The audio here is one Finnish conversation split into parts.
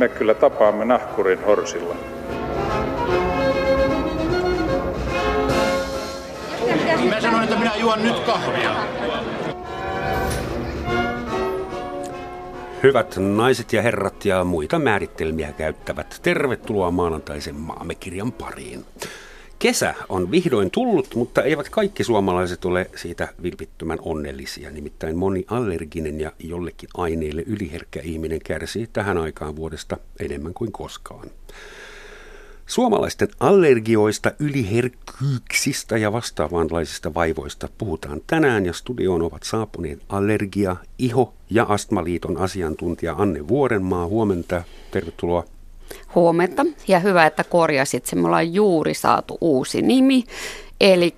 me kyllä tapaamme nahkurin horsilla. Mä sanoin, että minä juon nyt kahvia. Hyvät naiset ja herrat ja muita määrittelmiä käyttävät, tervetuloa maanantaisen Maamme-kirjan pariin. Kesä on vihdoin tullut, mutta eivät kaikki suomalaiset ole siitä vilpittömän onnellisia. Nimittäin moni allerginen ja jollekin aineelle yliherkkä ihminen kärsii tähän aikaan vuodesta enemmän kuin koskaan. Suomalaisten allergioista, yliherkkyyksistä ja vastaavanlaisista vaivoista puhutaan tänään ja studioon ovat saapuneet Allergia-, Iho- ja astmaliiton asiantuntija Anne Vuorenmaa. Huomenta, tervetuloa. Huomenta ja hyvä, että korjasit sen. Me ollaan juuri saatu uusi nimi, eli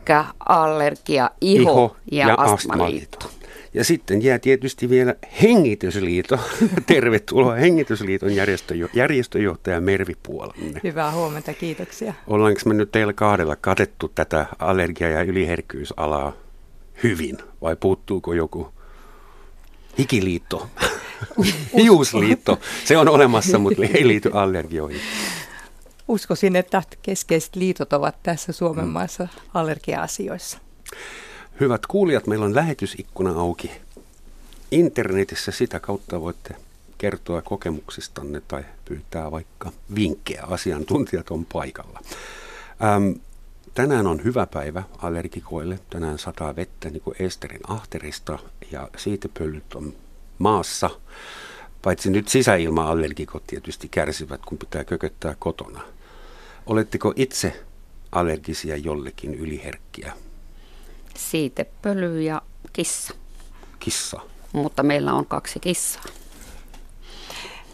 Allergia-, Iho- ja astmaliitto. Ja sitten jää tietysti vielä Hengitysliitto. Tervetuloa Hengitysliiton järjestöjohtaja Mervi Puolanne. Hyvää huomenta, kiitoksia. Ollaanko me nyt teillä kahdella katettu tätä allergia- ja yliherkkyysalaa hyvin vai puuttuuko joku hikiliitto, hiusliitto? Se on olemassa, mutta ei liity allergioihin. Uskoisin, että keskeiset liitot ovat tässä Suomen maassa allergia-asioissa. Hyvät kuulijat, meillä on lähetysikkuna auki internetissä. Sitä kautta voitte kertoa kokemuksistanne tai pyytää vaikka vinkkejä. Asiantuntijat on paikalla. Tänään on hyvä päivä allergikoille. Tänään sataa vettä niin kuin Esterin ahterista ja siitepölyt on maassa. Paitsi nyt sisäilma-allergikot tietysti kärsivät, kun pitää kököttää kotona. Oletteko itse allergisia jollekin yliherkkiä? Siitepöly ja kissa. Kissa. Mutta meillä on 2 kissaa.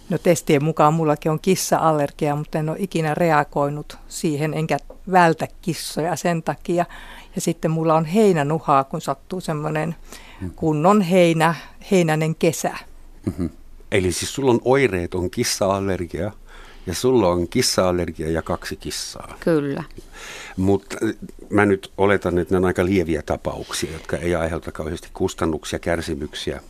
No testien mukaan mullakin on kissa-allergia, mutta en ole ikinä reagoinut siihen, enkä vältä kissoja sen takia. Ja sitten mulla on heinänuhaa, kun sattuu semmoinen kunnon heinänen kesä. Mm-hmm. Eli siis sulla on oireeton kissa-allergia ja sulla on kissa-allergia ja 2 kissaa. Kyllä. Mutta mä nyt oletan, että ne on aika lieviä tapauksia, jotka ei aiheuta kauheasti kustannuksia, kärsimyksiä.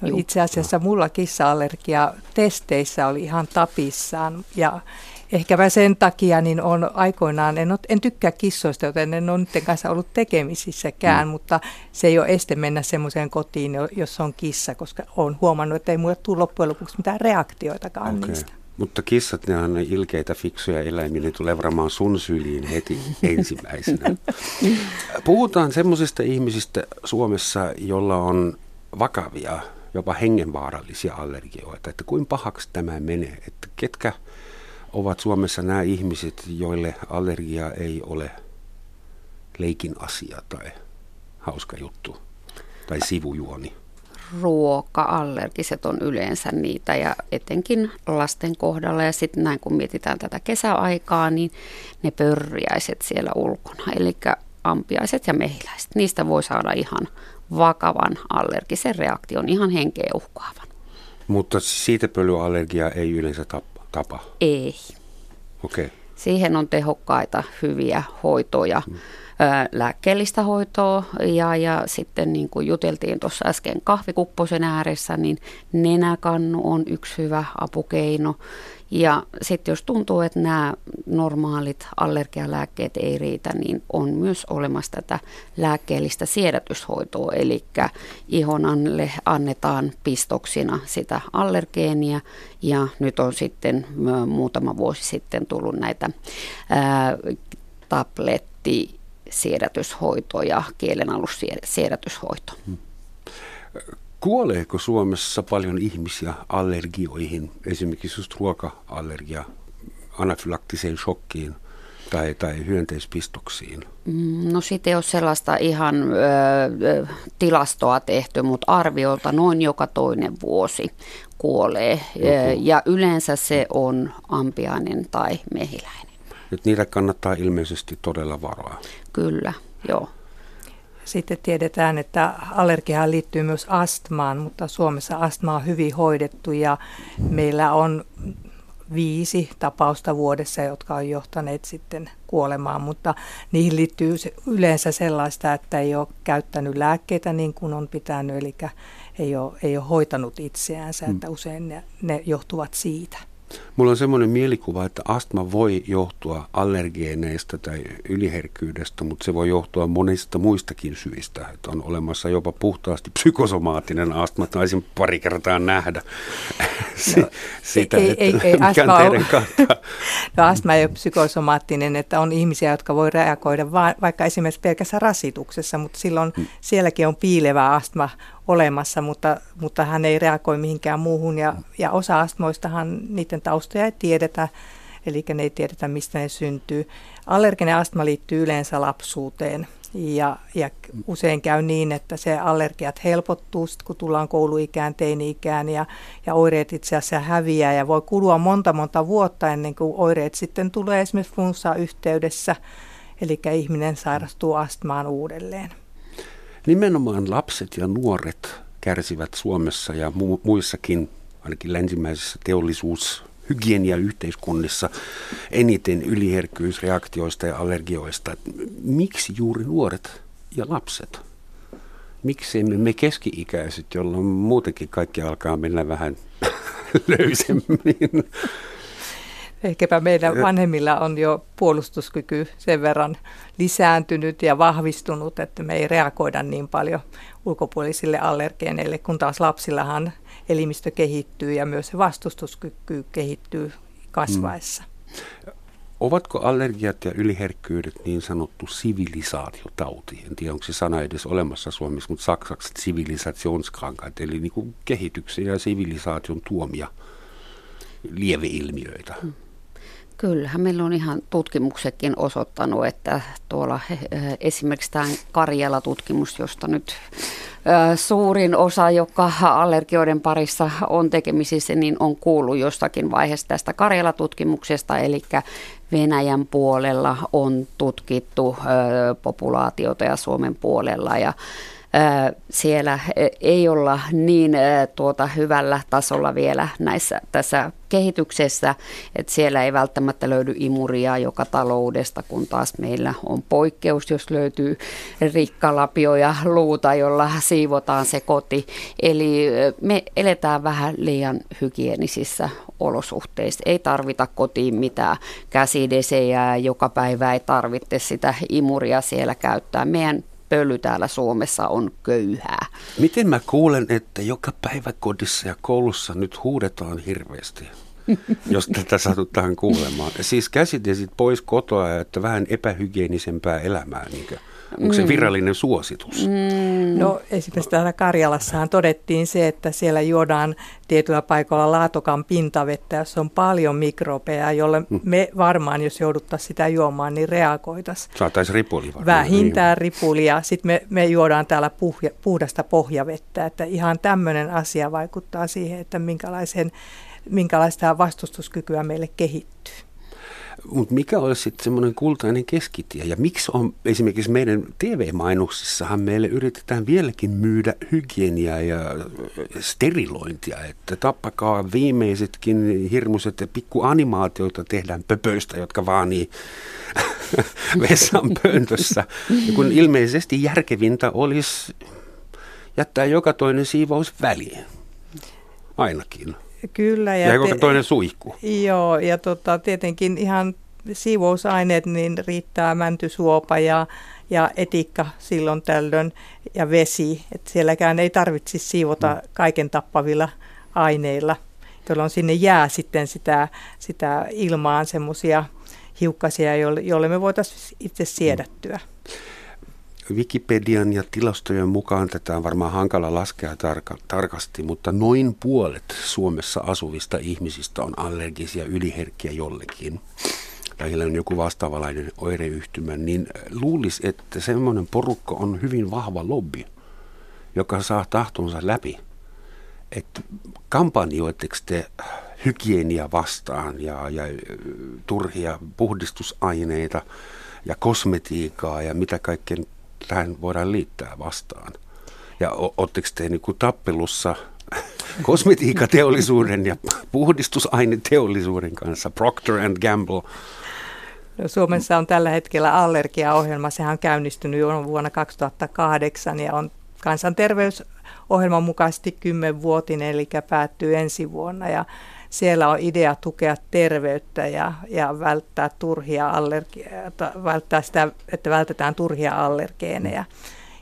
No, itse asiassa mulla kissa-allergia testeissä oli ihan tapissaan ja ehkä mä sen takia niin on aikoinaan, en tykkää kissoista, joten en ole niiden kanssa ollut tekemisissäkään, mutta se ei ole este mennä semmoiseen kotiin, jos on kissa, koska olen huomannut, että ei mulle tule loppujen lopuksi mitään reaktioitakaan niistä. Mutta kissat, ne on ilkeitä, fiksuja eläimiä, ne tulee varmaan sun syliin heti ensimmäisenä. Puhutaan semmoisista ihmisistä Suomessa, jolla on vakavia, jopa hengenvaarallisia allergioita. Että kuinka pahaksi tämä menee? Että ketkä ovat Suomessa nämä ihmiset, joille allergia ei ole leikin asia tai hauska juttu tai sivujuoni? Ruoka-allergiset on yleensä niitä ja etenkin lasten kohdalla ja sitten näin kun mietitään tätä kesäaikaa, niin ne pörriäiset siellä ulkona, eli ampiaiset ja mehiläiset, niistä voi saada ihan vakavan allergisen reaktion, ihan henkeä uhkaavan. Mutta siitepölyallergia ei yleensä tapa? Ei. Okei. Okay. Siihen on tehokkaita, hyviä hoitoja, lääkkeellistä hoitoa ja sitten niin kuin juteltiin tuossa äsken kahvikupposen ääressä, niin nenäkannu on yksi hyvä apukeino. Ja sitten jos tuntuu, että nämä normaalit allergialääkkeet ei riitä, niin on myös olemassa tätä lääkkeellistä siedätyshoitoa. Eli ihonanne annetaan pistoksina sitä allergeenia ja nyt on sitten muutama vuosi sitten tullut näitä tablettisiedätyshoitoja, kielenalussiedätyshoito. Kuoleeko Suomessa paljon ihmisiä allergioihin, esimerkiksi just ruoka-allergia, anafylaktiseen shokkiin tai hyönteispistoksiin? No siitä ei ole sellaista ihan tilastoa tehty, mutta arviolta noin joka toinen vuosi kuolee. Ja yleensä se on ampiainen tai mehiläinen. Nyt niitä kannattaa ilmeisesti todella varoa. Kyllä, joo. Sitten tiedetään, että allergiaan liittyy myös astmaan, mutta Suomessa astma on hyvin hoidettu ja meillä on 5 tapausta vuodessa, jotka on johtaneet sitten kuolemaan, mutta niihin liittyy yleensä sellaista, että ei ole käyttänyt lääkkeitä niin kuin on pitänyt, eli ei ole hoitanut itseänsä, että usein ne johtuvat siitä. Mulla on semmoinen mielikuva, että astma voi johtua allergeeneista tai yliherkkyydestä, mutta se voi johtua monista muistakin syistä. Että on olemassa jopa puhtaasti psykosomaattinen astma. Taisin pari kertaa nähdä sitä, että mikä teidän kantaa. No, astma ei ole psykosomaattinen, että on ihmisiä, jotka voi reagoida vaikka esimerkiksi pelkässä rasituksessa, mutta silloin sielläkin on piilevä astma olemassa, mutta hän ei reagoi mihinkään muuhun ja osa astmoistahan niiden taustoja ei tiedetä, eli ne ei tiedetä mistä ne syntyy. Allerginen astma liittyy yleensä lapsuuteen ja usein käy niin, että se allergiat helpottuu sit, kun tullaan kouluikään, teini-ikään ja oireet itse asiassa häviää ja voi kulua monta vuotta ennen kuin oireet sitten tulee esimerkiksi flunssan yhteydessä, eli ihminen sairastuu astmaan uudelleen. Nimenomaan lapset ja nuoret kärsivät Suomessa ja muissakin, ainakin länsimäisissä teollisuushygieniayhteiskunnissa, eniten yliherkkyysreaktioista ja allergioista. Miksi juuri nuoret ja lapset? Miksi me keski-ikäiset, jolloin muutenkin kaikki alkaa mennä vähän löysemmin? Ehkäpä meidän vanhemmilla on jo puolustuskyky sen verran lisääntynyt ja vahvistunut, että me ei reagoida niin paljon ulkopuolisille allergeeneille, kun taas lapsillahan elimistö kehittyy ja myös se vastustuskyky kehittyy kasvaessa. Mm. Ovatko allergiat ja yliherkkyydet niin sanottu sivilisaatiotauti? En tiedä, onko se sana edes olemassa Suomessa, mutta saksaksi zivilisationskrankheit, eli niin kuin kehityksen ja sivilisaation tuomia lieveilmiöitä. Kyllähän meillä on ihan tutkimuksetkin osoittanut, että tuolla esimerkiksi tämä Karjala-tutkimus, josta nyt suurin osa, joka allergioiden parissa on tekemisissä, niin on kuullut jostakin vaiheessa tästä Karjala-tutkimuksesta, eli Venäjän puolella on tutkittu populaatiota ja Suomen puolella ja siellä ei olla niin hyvällä tasolla vielä tässä kehityksessä, että siellä ei välttämättä löydy imuria joka taloudesta, kun taas meillä on poikkeus, jos löytyy rikkalapio ja luuta, jolla siivotaan se koti. Eli me eletään vähän liian hygienisissä olosuhteissa. Ei tarvita kotiin mitään käsidesejä, joka päivä ei tarvitse sitä imuria siellä käyttää. Meidän pöly täällä Suomessa on köyhää. Miten mä kuulen, että joka päivä kodissa ja koulussa nyt huudetaan hirveästi, jos tätä satutaan kuulemaan? Siis käsitesit pois kotoa, että vähän epähygienisempää elämää, niinkö? Onko se virallinen suositus? No esimerkiksi täällä Karjalassahan todettiin se, että siellä juodaan tietyllä paikalla laatokan pintavettä, jossa on paljon mikrobeja, jolle me varmaan, jos jouduttaisiin sitä juomaan, niin reagoitaisiin. Saataisiin ripuli varmaan. Vähintään ripulia. Sitten me juodaan täällä puhdasta pohjavettä. Että ihan tämmöinen asia vaikuttaa siihen, että minkälaista vastustuskykyä meille kehittyy. Mutta mikä olisi sitten semmoinen kultainen keskitie ja miksi on esimerkiksi meidän TV-mainoksissahan meille yritetään vieläkin myydä hygieniaa ja sterilointia, että tappakaa viimeisetkin hirmuiset ja pikkuanimaatioita tehdään pöpöistä, jotka vaanii vessan pöntössä, ja kun ilmeisesti järkevintä olisi jättää joka toinen siivaus väliin, ainakin. Kyllä. Ja joka toinen suihku. Joo, ja tietenkin ihan siivousaineet, niin riittää mäntysuopa ja etikka silloin tällöin ja vesi. Et sielläkään ei tarvitsisi siivota kaiken tappavilla aineilla, jolloin sinne jää sitten sitä ilmaan semmoisia hiukkasia, jolle me voitaisiin itse siedättyä. Wikipedian ja tilastojen mukaan tätä on varmaan hankala laskea tarkasti, mutta noin puolet Suomessa asuvista ihmisistä on allergisia yliherkkiä jollekin. Tai heillä on joku vastaavalainen oireyhtymä, niin luulisi, että semmoinen porukka on hyvin vahva lobby, joka saa tahtonsa läpi. Että kampanjoiteko te hygienia vastaan ja turhia puhdistusaineita ja kosmetiikkaa ja mitä kaikkea tähän voidaan liittää vastaan. Ja otteko te niin kuin tappelussa kosmetiikateollisuuden ja puhdistusaineteollisuuden kanssa, Procter and Gamble? No, Suomessa on tällä hetkellä allergiaohjelma. Sehän on käynnistynyt jo vuonna 2008 ja on kansanterveysohjelman mukaisesti 10-vuotinen, eli päättyy ensi vuonna. Ja Siellä on idea tukea terveyttä ja välttää turhia allergioita, välttää sitä, että vältetään turhia allergeeneja.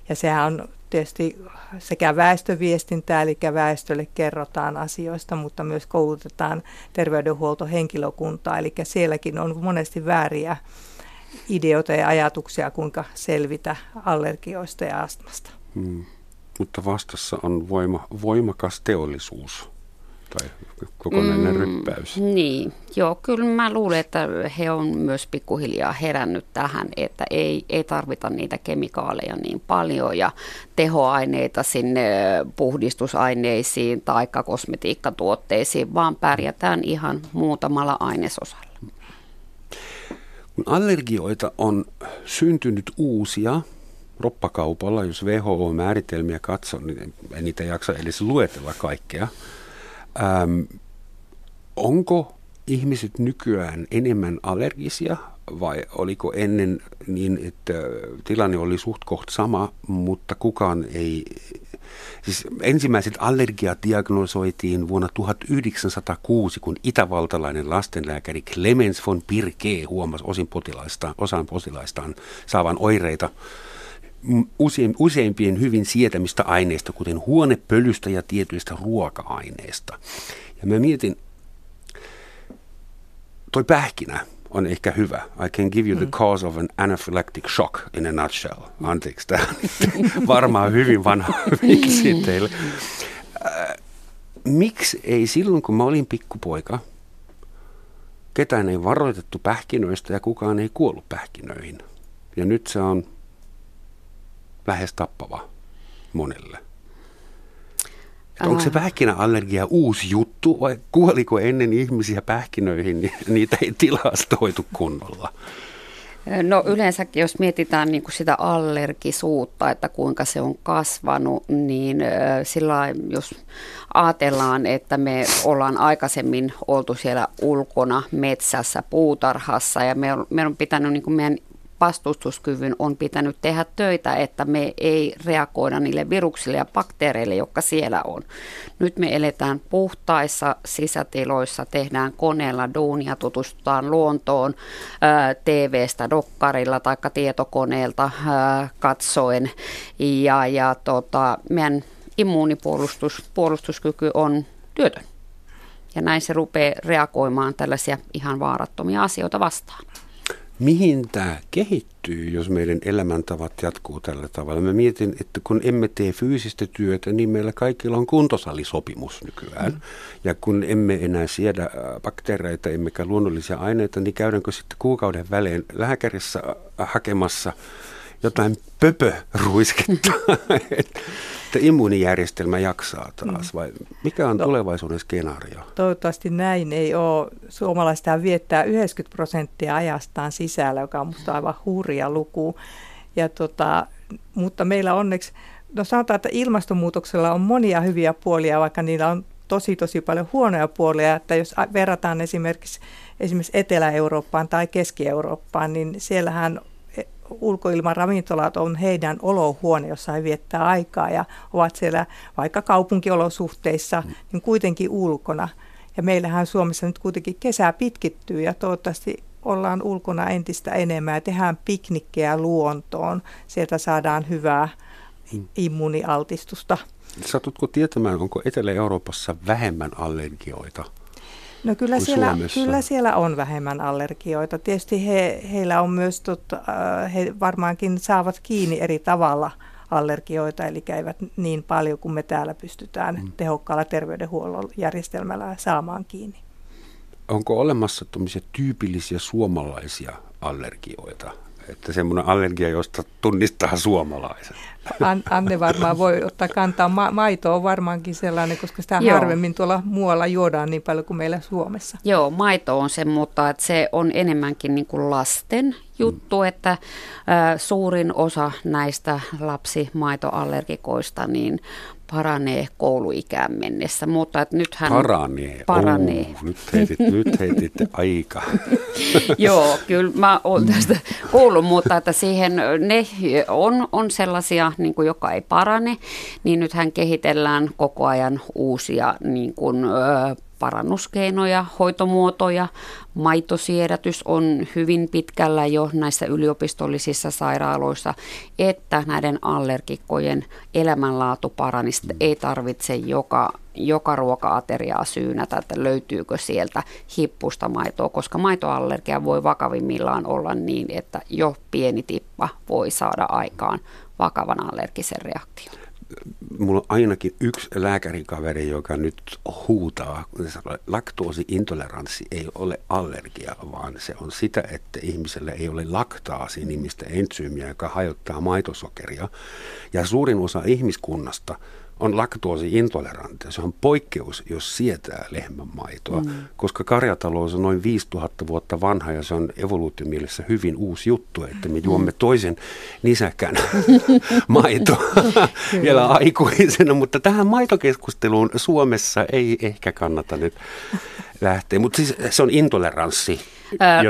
Ja sehän on tietysti sekä väestöviestintää, eli väestölle kerrotaan asioista, mutta myös koulutetaan terveydenhuoltohenkilökuntaa, eli sielläkin on monesti vääriä ideoita ja ajatuksia, kuinka selvitä allergioista ja astmasta. Mutta vastassa on voimakas teollisuus tai kokonainen ryppäys. Niin, joo, kyllä mä luulen, että he on myös pikkuhiljaa herännyt tähän, että ei tarvita niitä kemikaaleja niin paljon ja tehoaineita sinne puhdistusaineisiin tai kosmetiikkatuotteisiin, vaan pärjätään ihan muutamalla ainesosalla. Kun allergioita on syntynyt uusia roppakaupalla, jos WHO-määritelmiä katson, niin en niitä jaksa edes luetella kaikkea. Onko ihmiset nykyään enemmän allergisia vai oliko ennen niin, että tilanne oli suht koht sama, mutta kukaan ei... Siis ensimmäiset allergiat diagnosoitiin vuonna 1906, kun itävaltalainen lastenlääkäri Clemens von Pirquet huomasi osan potilaistaan saavan oireita useimpien hyvin sietämistä aineista, kuten huonepölystä ja tietyistä ruoka-aineista. Ja mä mietin, toi pähkinä on ehkä hyvä. I can give you the cause of an anaphylactic shock in a nutshell. Anteeksi, tämä varmaan hyvin vanha miksi teille. Miksi ei silloin, kun mä olin pikkupoika, ketään ei varoitettu pähkinöistä ja kukaan ei kuollut pähkinöihin? Ja nyt se on lähes tappava monelle. Onko se pähkinäallergia uusi juttu vai kuoliko ennen ihmisiä pähkinöihin, niin niitä ei tilastoitu kunnolla? No yleensäkin, jos mietitään niin kuin sitä allergisuutta, että kuinka se on kasvanut, niin sillä jos ajatellaan, että me ollaan aikaisemmin oltu siellä ulkona, metsässä, puutarhassa ja me on pitänyt niin kuin meidän vastustuskyvyn on pitänyt tehdä töitä, että me ei reagoida niille viruksille ja bakteereille, jotka siellä on. Nyt me eletään puhtaissa sisätiloissa, tehdään koneella duunia, tutustutaan luontoon, TV:stä, dokkarilla tai tietokoneelta katsoen. Meidän immuunipuolustuskyky on työtön. Ja näin se rupeaa reagoimaan tällaisia ihan vaarattomia asioita vastaan. Mihin tämä kehittyy, jos meidän elämäntavat jatkuu tällä tavalla? Mä mietin, että kun emme tee fyysistä työtä, niin meillä kaikilla on kuntosalisopimus nykyään. Ja kun emme enää siedä bakteereita, emmekä luonnollisia aineita, niin käydäänkö sitten kuukauden välein lääkärissä hakemassa jotain pöpöruisketta, että immuunijärjestelmä jaksaa taas, vai mikä on tulevaisuuden skenaario? Toivottavasti näin ei ole. Suomalaisethan viettää 90% ajastaan sisällä, joka on musta aivan hurja luku. Ja mutta meillä onneksi, sanotaan, että ilmastonmuutoksella on monia hyviä puolia, vaikka niillä on tosi paljon huonoja puolia, että jos verrataan esimerkiksi Etelä-Eurooppaan tai Keski-Eurooppaan, niin siellähän ulkoilmaravintolat on heidän olohuone, jossa he viettää aikaa ja ovat siellä vaikka kaupunkiolosuhteissa, niin kuitenkin ulkona. Ja meillähän Suomessa nyt kuitenkin kesä pitkittyy ja toivottavasti ollaan ulkona entistä enemmän ja tehdään piknikkejä luontoon. Sieltä saadaan hyvää immunialtistusta. Satutko tietämään, onko Etelä-Euroopassa vähemmän allergioita? No kyllä siellä on vähemmän allergioita. Tietysti heillä on myös, he varmaankin saavat kiinni eri tavalla allergioita, eli eivät niin paljon kuin me täällä pystytään tehokkaalla terveydenhuollon järjestelmällä saamaan kiinni. Onko olemassa tämmöisiä tyypillisiä suomalaisia allergioita? Että semmoinen allergia, josta tunnistaa suomalaisen. Anne varmaan voi ottaa kantaa. Maito on varmaankin sellainen, koska sitä harvemmin tuolla muualla juodaan niin paljon kuin meillä Suomessa. Joo, maito on se, mutta että se on enemmänkin niin kuin lasten juttu, että suurin osa näistä lapsimaitoallergikoista niin paranee kouluikään mennessä, mutta että nythän... Paranee. Nyt heitit aika. Joo, kyllä mä oon tästä kuullut, mutta että siihen ne on sellaisia, niin kuin, joka ei parane, niin nythän kehitellään koko ajan uusia niin kuin, parannuskeinoja, hoitomuotoja. Maitosierrätys on hyvin pitkällä jo näissä yliopistollisissa sairaaloissa, että näiden allergikkojen elämänlaatu paranisi. Ei tarvitse joka ruoka-ateriaa syynätä, että löytyykö sieltä hippusta maitoa, koska maitoallergia voi vakavimmillaan olla niin, että jo pieni tippa voi saada aikaan vakavan allergisen reaktion. Mulla on ainakin yksi lääkärikaveri, joka nyt huutaa, laktoosiintoleranssi ei ole allergia, vaan se on sitä, että ihmisellä ei ole laktaasi-nimistä entsyymiä, joka hajottaa maitosokeria. Ja suurin osa ihmiskunnasta on laktoosiintoleranttia. Se on poikkeus, jos sietää lehmänmaitoa, koska karjatalous on noin 5000 vuotta vanha ja se on evoluutiomielessä hyvin uusi juttu, että me juomme toisen nisäkän maitoa vielä aikuisena, mutta tähän maitokeskusteluun Suomessa ei ehkä kannata nyt lähteä, mutta siis se on intoleranssi.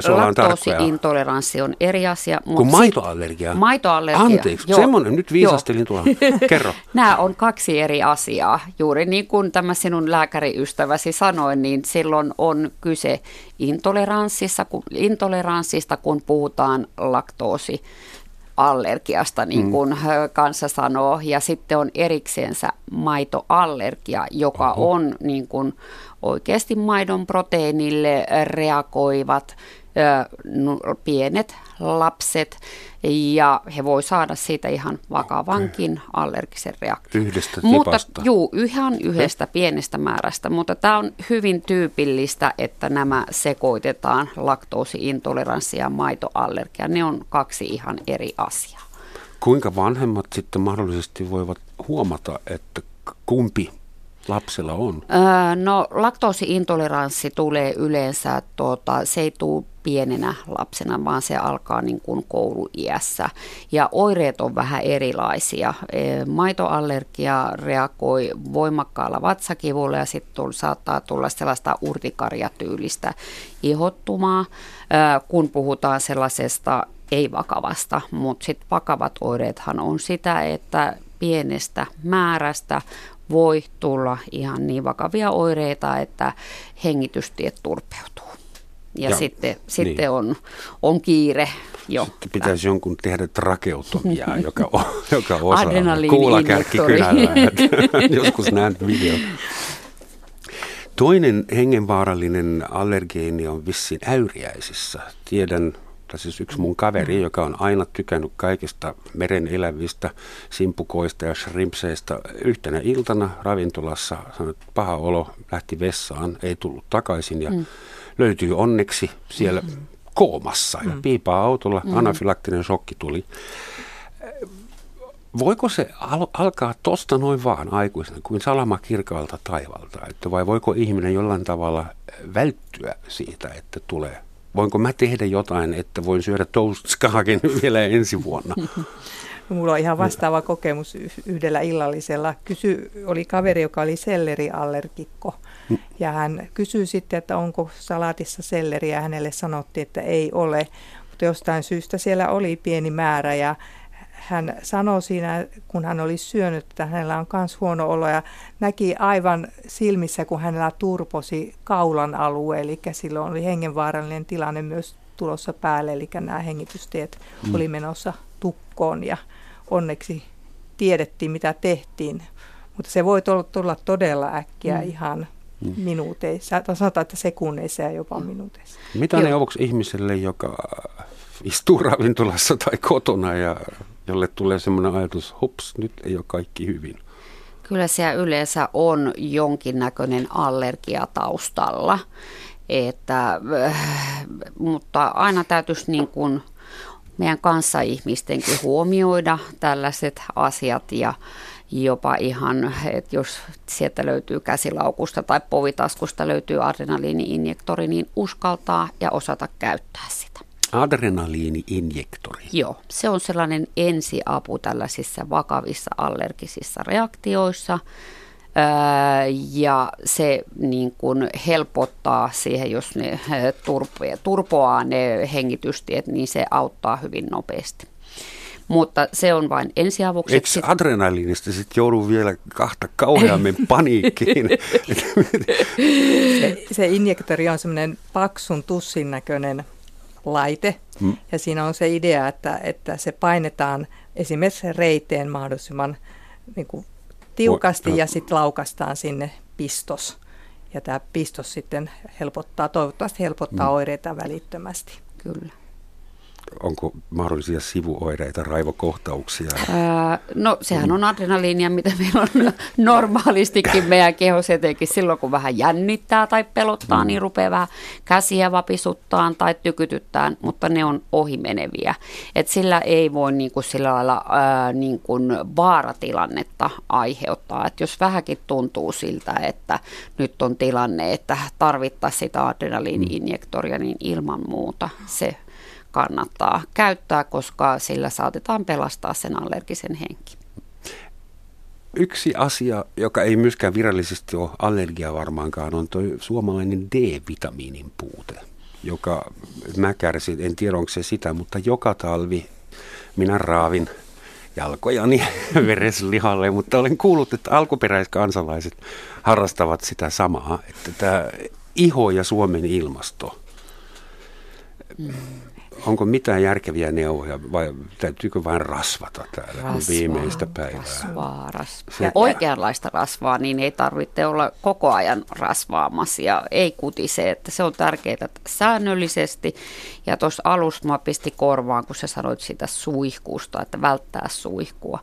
Laktoosiintoleranssi on eri asia. Kun maitoallergia. Maitoallergia. Anteeksi, semmoinen nyt viisastelin tuolla. Kerro. Nämä on kaksi eri asiaa. Juuri niin kuin tämä sinun lääkäriystäväsi sanoi, niin silloin on kyse intoleranssista, kun puhutaan laktoosiallergiasta, niin kuin kansa sanoo. Ja sitten on erikseensä maitoallergia, joka on niin kuin oikeasti maidon proteiinille reagoivat pienet lapset, ja he voi saada siitä ihan vakavankin allergisen reaktion. Yhdestä tipasta. Juu, ihan yhdestä pienestä määrästä, mutta tämä on hyvin tyypillistä, että nämä sekoitetaan, laktoosiintoleranssi ja maitoallergia. Ne on kaksi ihan eri asiaa. Kuinka vanhemmat sitten mahdollisesti voivat huomata, että kumpi lapsella on? No, laktoosiintoleranssi tulee yleensä, se ei tule pienenä lapsena, vaan se alkaa niin kuin kouluiässä. Ja oireet on vähän erilaisia. Maitoallergia reagoi voimakkaalla vatsakivulla ja sitten saattaa tulla sellaista urtikarjatyylistä ihottumaa, kun puhutaan sellaisesta ei-vakavasta. Mutta sitten vakavat oireethan on sitä, että pienestä määrästä voi tulla ihan niin vakavia oireita, että hengitystiet turpeutuu. Ja sitten on kiire. Jo. Sitten pitäisi jonkun tehdä trakeutomiaa, joka osaa kuulakärkikynällä. Joskus näen videon. Toinen hengenvaarallinen allergeeni on vissiin äyriäisissä. Siis yksi mun kaveri, joka on aina tykännyt kaikista meren elävistä simpukoista ja shrimpseistä, yhtenä iltana ravintolassa sanoi, että paha olo, lähti vessaan, ei tullut takaisin ja löytyy onneksi siellä koomassa ja piipaa autolla, anafylaktinen shokki tuli. Voiko se alkaa tosta noin vaan aikuisena kuin salama kirkaalta taivalta, että vai voiko ihminen jollain tavalla välttyä siitä, että tulee? Voinko mä tehdä jotain, että voin syödä toastskagen vielä ensi vuonna? Mulla on ihan vastaava kokemus yhdellä illallisella. Oli kaveri, joka oli selleriallergikko. Ja hän kysyi sitten, että onko salaatissa selleriä. Hänelle sanottiin, että ei ole. Mutta jostain syystä siellä oli pieni määrä. Ja hän sanoi siinä, kun hän oli syönyt, että hänellä on myös huono olo. Ja näki aivan silmissä, kun hänellä turposi kaulan alue. Eli silloin oli hengenvaarallinen tilanne myös tulossa päälle. Eli nämä hengitysteet oli menossa tukkoon. Ja onneksi tiedettiin, mitä tehtiin. Mutta se voi tulla todella äkkiä ihan minuuteissa. Sanotaan, että sekunneissa ja jopa minuuteissa. Mitä ne ovat ihmiselle, joka istuu ravintolassa tai kotona ja jolle tulee semmoinen ajatus, hups, nyt ei ole kaikki hyvin? Kyllä siellä yleensä on jonkinnäköinen allergia taustalla, mutta aina täytyisi niin kuin meidän kanssaihmistenkin huomioida tällaiset asiat ja jopa ihan, että jos sieltä löytyy käsilaukusta tai povitaskusta löytyy adrenaliini-injektori, niin uskaltaa ja osata käyttää sitä. Adrenaliini-injektori. Joo, se on sellainen ensiapu tällaisissa vakavissa allergisissa reaktioissa ja se niin kuin helpottaa siihen, jos ne turpoaa ne hengitystiet, niin se auttaa hyvin nopeasti. mutta se on vain ensiavuksi. Eikö adrenaliinista sitten joudu vielä kahta kauheammin paniikkiin? Se injektori on semmoinen paksun tussin näköinen laite ja siinä on se idea, että se painetaan esimerkiksi reiteen mahdollisimman niin kuin tiukasti ja sitten laukastaan sinne pistos. Ja tämä pistos sitten toivottavasti helpottaa oireita välittömästi. Kyllä. Onko mahdollisia sivuoireita, raivokohtauksia? No sehän on adrenaliinia, mitä meillä on normaalistikin meidän kehossa, etenkin silloin kun vähän jännittää tai pelottaa, niin rupeaa vähän käsiä vapisuttaan tai tykytyttään, mutta ne on ohimeneviä. Et sillä ei voi niinku sillä lailla niinku vaaratilannetta aiheuttaa. Et jos vähänkin tuntuu siltä, että nyt on tilanne, että tarvittaisiin sitä adrenaliini-injektoria, niin ilman muuta se kannattaa käyttää, koska sillä saatetaan pelastaa sen allergisen henki. Yksi asia, joka ei myöskään virallisesti ole allergia varmaankaan, on tuo suomalainen D-vitamiinin puute, joka mä kärsin, en tiedä onko se sitä, mutta joka talvi minä raavin jalkojani vereslihalle, mutta olen kuullut, että alkuperäiskansalaiset harrastavat sitä samaa, että tämä iho ja Suomen ilmasto. Onko mitään järkeviä neuvoja vai täytyykö vain rasvata täällä viimeistä päivää? Rasvaa. Oikeanlaista rasvaa, niin ei tarvitse olla koko ajan rasvaamassa ja ei kutise. Että se on tärkeää säännöllisesti. Ja tuossa alussa mä pisti korvaan, kun sä sanoit sitä suihkusta, että välttää suihkua.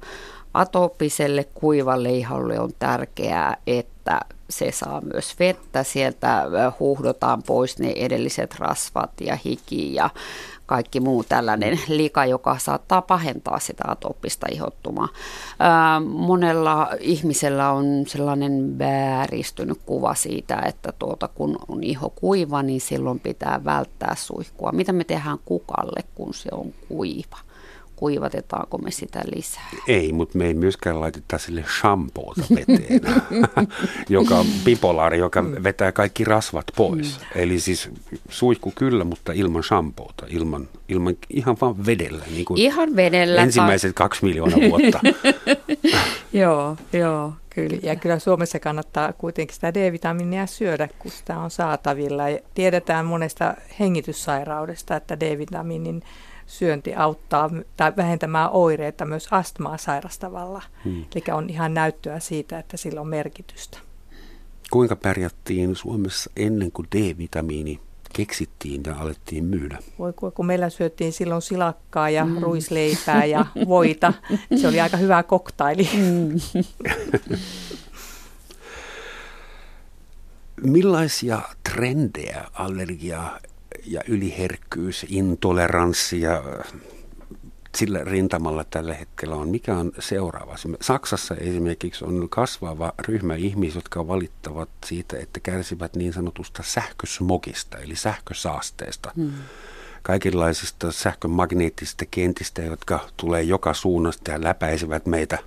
Atopiselle kuivalle iholle on tärkeää, että se saa myös vettä. Sieltä huuhdotaan pois ne edelliset rasvat ja hiki ja kaikki muu tällainen lika, joka saattaa pahentaa sitä atooppista ihottumaa. Monella ihmisellä on sellainen vääristynyt kuva siitä, että kun on iho kuiva, niin silloin pitää välttää suihkua. Mitä me tehdään kukalle, kun se on kuiva? Kuivatetaanko me sitä lisää? Ei, mutta me ei myöskään laiteta sille shampoota veteen, joka on bipolaari, joka vetää kaikki rasvat pois. Eli siis suihku kyllä, mutta ilman shampoota, ilman ihan vaan vedellä. Niin kuin ihan vedellä. Ensimmäiset 2 miljoonaa vuotta. Joo. Kyllä. Ja kyllä Suomessa kannattaa kuitenkin sitä D-vitamiinia syödä, kun sitä on saatavilla. Ja tiedetään monesta hengityssairaudesta, että D-vitamiinin syönti auttaa tai vähentämään oireita myös astmaa sairastavalla. Eli on ihan näyttöä siitä, että sillä on merkitystä. Kuinka pärjättiin Suomessa ennen kuin D-vitamiini keksittiin ja alettiin myydä? Kun meillä syöttiin silloin silakkaa ja ruisleipää ja voita. Se oli aika hyvä koktaili. Millaisia trendejä allergiaa ja yliherkkyys, intoleranssi ja sillä rintamalla tällä hetkellä on. Mikä on seuraava? Saksassa esimerkiksi on kasvava ryhmä ihmisiä, jotka valittavat siitä, että kärsivät niin sanotusta sähkösmogista, eli sähkösaasteesta. Kaikenlaisista sähkömagneettisista kentistä, jotka tulee joka suunnasta ja läpäisevät meitä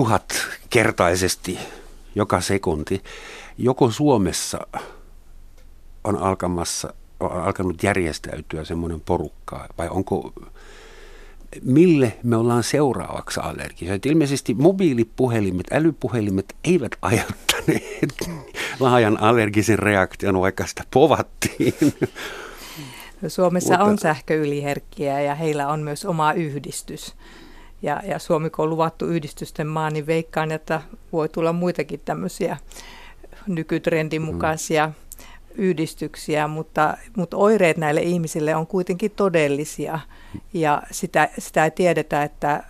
1000-kertaisesti joka sekunti. Joko Suomessa on alkanut järjestäytyä semmoinen porukka, vai mille me ollaan seuraavaksi allergisia? Ilmeisesti mobiilipuhelimet, älypuhelimet eivät ajattaneet laajan allergisen reaktion, vaikka sitä povattiin. Suomessa on sähköyliherkkiä ja heillä on myös oma yhdistys. Ja Suomi, kun on luvattu yhdistysten maa, niin veikkaan, että voi tulla muitakin tämmöisiä nykytrendin mukaisia yhdistyksiä, mutta oireet näille ihmisille on kuitenkin todellisia ja sitä ei tiedetä, että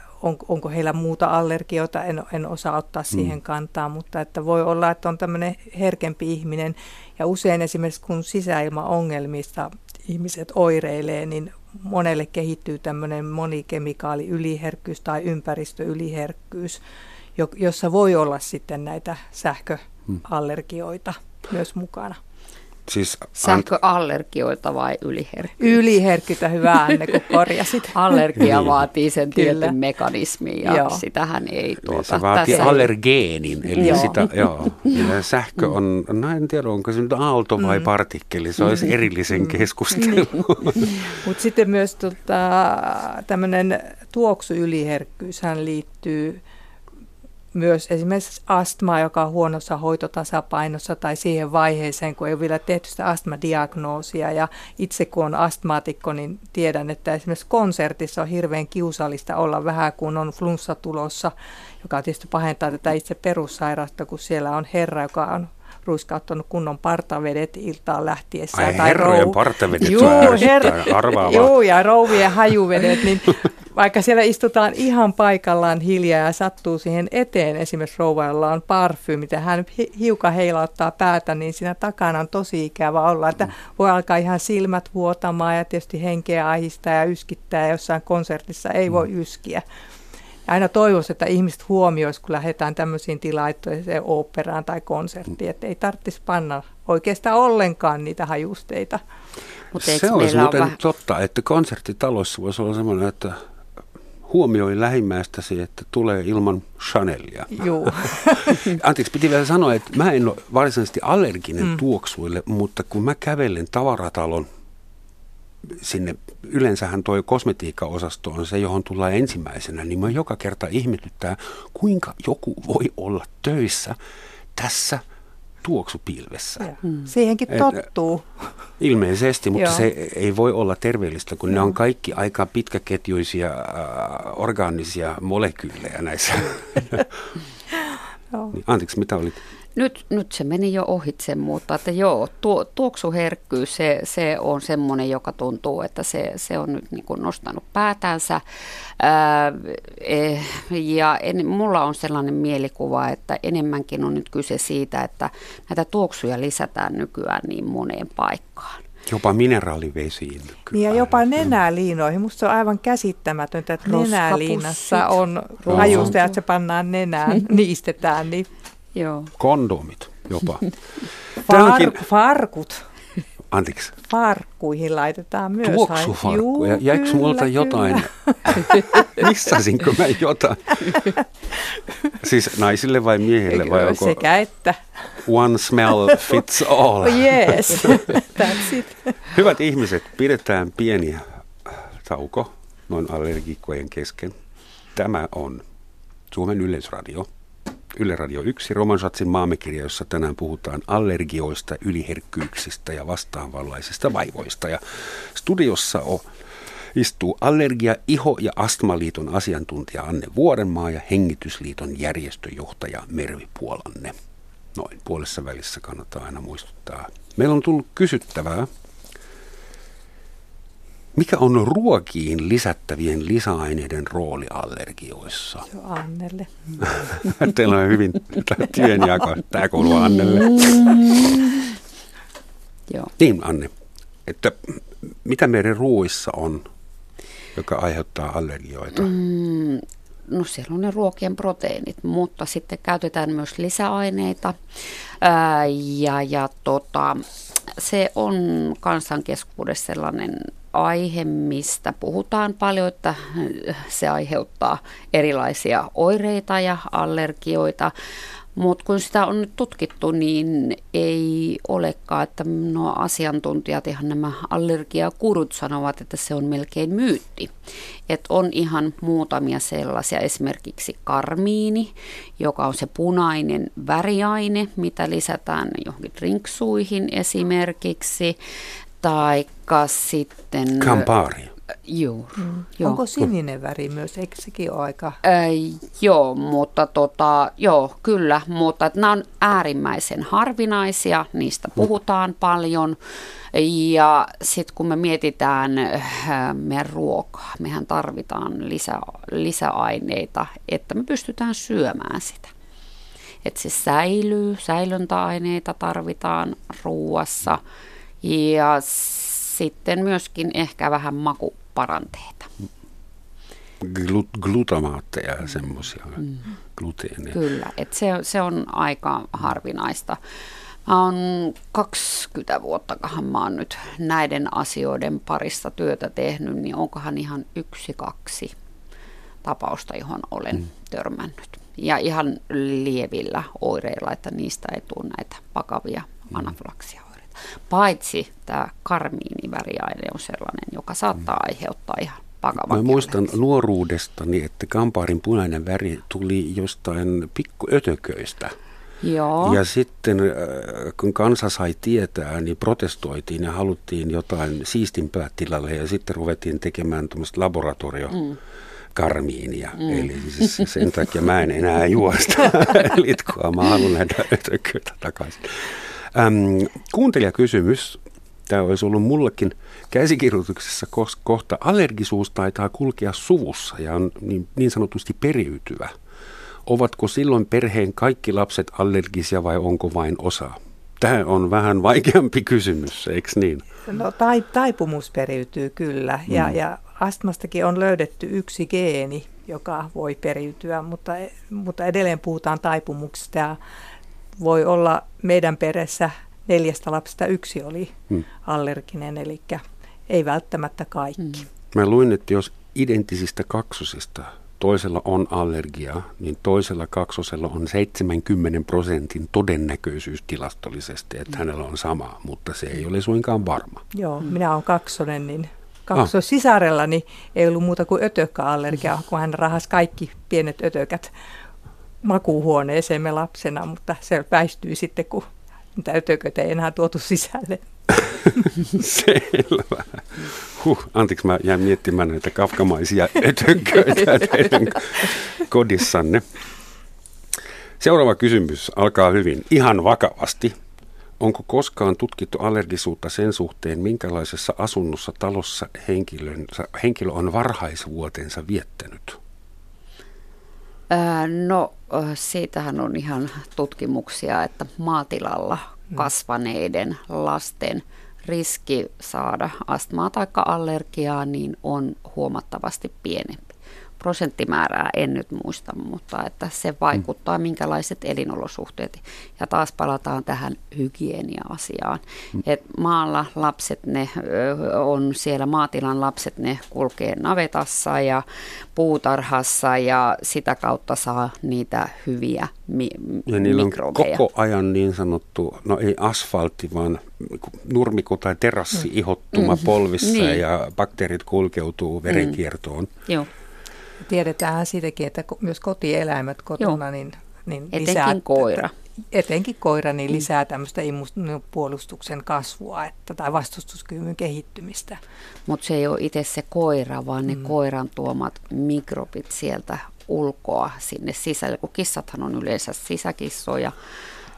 onko heillä muuta allergioita, en osaa ottaa siihen kantaa, mutta että voi olla, että on tämmöinen herkempi ihminen ja usein esimerkiksi kun sisäilmaongelmista ihmiset oireilee, niin monelle kehittyy tämmöinen monikemikaaliyliherkkyys tai ympäristöyliherkkyys, jossa voi olla sitten näitä sähköallergioita myös mukana. Siis sähköallergioita vai yliherkkyyttä? Yliherkkyyttä, hyvä Anne, kun korjasit. Allergia vaatii sen tietyn mekanismin ja sitähän ei tuota. Se vaatii allergeenin, eli sitä, Ja sähkö on, en tiedä, onko se nyt aalto vai partikkeli, se olisi erillisen keskustelun. Mutta sitten myös tämmöinen tuoksuyliherkkyyshän liittyy myös esimerkiksi astmaa, joka on huonossa hoitotasapainossa tai siihen vaiheeseen, kun ei ole vielä tehty sitä astmadiagnoosia. Ja itse kun on astmaatikko, niin tiedän, että esimerkiksi konsertissa on hirveän kiusallista olla vähän, kun on flunssa tulossa, joka tietysti pahentaa tätä itse perussairautta, kun siellä on herra, joka on ruiskauttanut kunnon partavedet iltaan lähtiessä. Ai tai herrojen partavedet, Joo, ja rouvien hajuvedet, niin vaikka siellä istutaan ihan paikallaan hiljaa ja sattuu siihen eteen esimerkiksi rouva, jolla on parfyymi, ja hän hiukan heilauttaa päätä, niin siinä takana on tosi ikävä olla, että voi alkaa ihan silmät vuotamaan ja tietysti henkeä ahistaa ja yskittää, ja jossain konsertissa ei voi yskiä. Aina toivoisi, että ihmiset huomioisivat, kun lähdetään tämmöisiin tilaisuuteen, oopperaan tai konserttiin, että ei tarvitsisi panna oikeastaan ollenkaan niitä hajusteita. Se olisi muuten totta, että konserttitalossa voisi olla semmoinen, että huomioi lähimmäistäsi, että tulee ilman Chanelia. Joo. Anteeksi, piti vielä sanoa, että mä en ole varsinaisesti allerginen tuoksuille, mutta kun mä kävelen tavaratalon sinne, yleensähän toi kosmetiikkaosasto on se, johon tullaan ensimmäisenä, niin mä joka kerta ihmetyttää, kuinka joku voi olla töissä tässä tuoksupilvessä. Siihenkin tottuu. Ilmeisesti, mutta se ei voi olla terveellistä, kun ne on kaikki aika pitkäketjuisia orgaanisia molekyylejä näissä. Niin, anteeksi, mitä olit? Nyt se meni jo ohitse, mutta että tuoksuherkkyys se on semmoinen, joka tuntuu, että se on nyt niin kuin nostanut päätänsä. Mulla on sellainen mielikuva, että enemmänkin on nyt kyse siitä, että näitä tuoksuja lisätään nykyään niin moneen paikkaan. Jopa mineraalivesiin. Kyllä. Ja jopa nenäliinoihin. Musta se on aivan käsittämätöntä, että nenäliinassa on hajusteja, että se pannaan nenään, niistetään, niin... Joo. Kondomit jopa. Farkut. Anteeksi. Farkkuihin laitetaan myös. Tuoksufarkkuja. Jäikö multa jotain? Missasinko mä jotain? Siis naisille vai miehille? Vai onko sekä että. One smell fits all. Yes, that's it. Hyvät ihmiset, pidetään pieni tauko noin allergikkojen kesken. Tämä on Suomen Yleisradio. Yle Radio 1, Roman Schatzin Maamme-kirja, jossa tänään puhutaan allergioista, yliherkkyyksistä ja vastaavanlaisista vaivoista. Ja studiossa istuu Allergia-, Iho- ja astmaliiton asiantuntija Anne Vuorenmaa ja Hengitysliiton järjestöjohtaja Mervi Puolanne. Noin puolessa välissä kannattaa aina muistuttaa. Meillä on tullut kysyttävää. Mikä on ruokiin lisättävien lisäaineiden rooli allergioissa? Se on Annelle. Teillä on hyvin työnjako. Tämä kuuluu Annelle. Niin, Anne, että mitä meidän ruoissa on, joka aiheuttaa allergioita? No siellä on ne ruokien proteiinit, mutta sitten käytetään myös lisäaineita se on kansan keskuudessa sellainen aihe, mistä puhutaan paljon, että se aiheuttaa erilaisia oireita ja allergioita, mutta kun sitä on nyt tutkittu, niin ei olekaan, että nuo asiantuntijat, ihan nämä allergiakurut sanovat, että se on melkein myytti. Että on ihan muutamia sellaisia, esimerkiksi karmiini, joka on se punainen väriaine, mitä lisätään johonkin drinksuihin esimerkiksi, taikka sitten... Campari. Joo. Onko sininen väri myös? Eikö sekin ole aika? Mutta nämä on äärimmäisen harvinaisia, niistä puhutaan paljon. Ja sitten kun me mietitään meidän ruokaa, mehän tarvitaan lisäaineita, että me pystytään syömään sitä. Että se säilyy, säilöntäaineita tarvitaan ruuassa ja sitten myöskin ehkä vähän makuparanteita. Glutamaatteja ja semmoisia gluteeneja. Kyllä, että se on aika harvinaista. Mä oon 20 vuottakahan mä oon nyt näiden asioiden parissa työtä tehnyt, niin onkohan ihan 1-2 tapausta, johon olen törmännyt. Ja ihan lievillä oireilla, että niistä ei tule näitä vakavia anafylaksia. Paitsi tämä karmiiniväriaine on sellainen, joka saattaa aiheuttaa ihan vakava. Mä muistan nuoruudestani, että kampaarin punainen väri tuli jostain pikkuötököistä. Joo. Ja sitten kun kansa sai tietää, niin protestoitiin ja haluttiin jotain siistimpää tilalle ja sitten ruvettiin tekemään tämmöistä laboratoriokarmiinia. Eli siis sen takia mä en enää juosta litkoa, mä haluan nähdä ötököitä takaisin. Kuuntelijakysymys. Tämä olisi ollut mullekin käsikirjoituksessa kohta. Allergisuus taitaa kulkea suvussa ja on niin sanotusti periytyvä. Ovatko silloin perheen kaikki lapset allergisia vai onko vain osa? Tämä on vähän vaikeampi kysymys, eikö niin? No, taipumus periytyy kyllä ja astmastakin on löydetty yksi geeni, joka voi periytyä, mutta edelleen puhutaan taipumuksesta ja voi olla meidän perheessä 4 lapsesta 1 oli allerginen, eli ei välttämättä kaikki. Mä luin, että jos identtisistä kaksosista toisella on allergia, niin toisella kaksosella on 70% todennäköisyys tilastollisesti, että hänellä on sama, mutta se ei ole suinkaan varma. Joo, minä olen kaksonen, niin kaksosisarellani ei ollut muuta kuin ötökkäallergia, kun hän rahasi kaikki pienet ötökät makuuhuoneeseemme lapsena, mutta se väistyi sitten, kun täytököitä ei enää tuotu sisälle. Selvä. Anteeksi, mä jäin miettimään näitä kafkamaisia ötököitä teidän kodissanne. Seuraava kysymys alkaa hyvin. Ihan vakavasti. Onko koskaan tutkittu allergisuutta sen suhteen, minkälaisessa asunnossa talossa henkilö on varhaisvuotensa viettänyt? No, siitähän on ihan tutkimuksia, että maatilalla kasvaneiden lasten riski saada astmaa tai allergiaa niin on huomattavasti pienempi. Prosenttimäärää en nyt muista, mutta että se vaikuttaa minkälaiset elinolosuhteet. Ja taas palataan tähän hygienia-asiaan. Et maalla lapset, ne on siellä maatilan lapset, ne kulkee navetassa ja puutarhassa ja sitä kautta saa niitä hyviä mikrobeja. Ja niillä on koko ajan niin sanottu, no ei asfaltti, vaan nurmikko tai terassi-ihottuma polvissa niin. Ja bakteerit kulkeutuu verenkiertoon. Joo. Tiedetään siitäkin, että myös kotieläimet kotona niin lisää, etenkin koira niin lisää tämmöistä immunopuolustuksen kasvua tai vastustuskyvyn kehittymistä. Mutta se ei ole itse se koira, vaan ne koiran tuomat mikrobit sieltä ulkoa sinne sisälle, kun kissathan on yleensä sisäkissoja.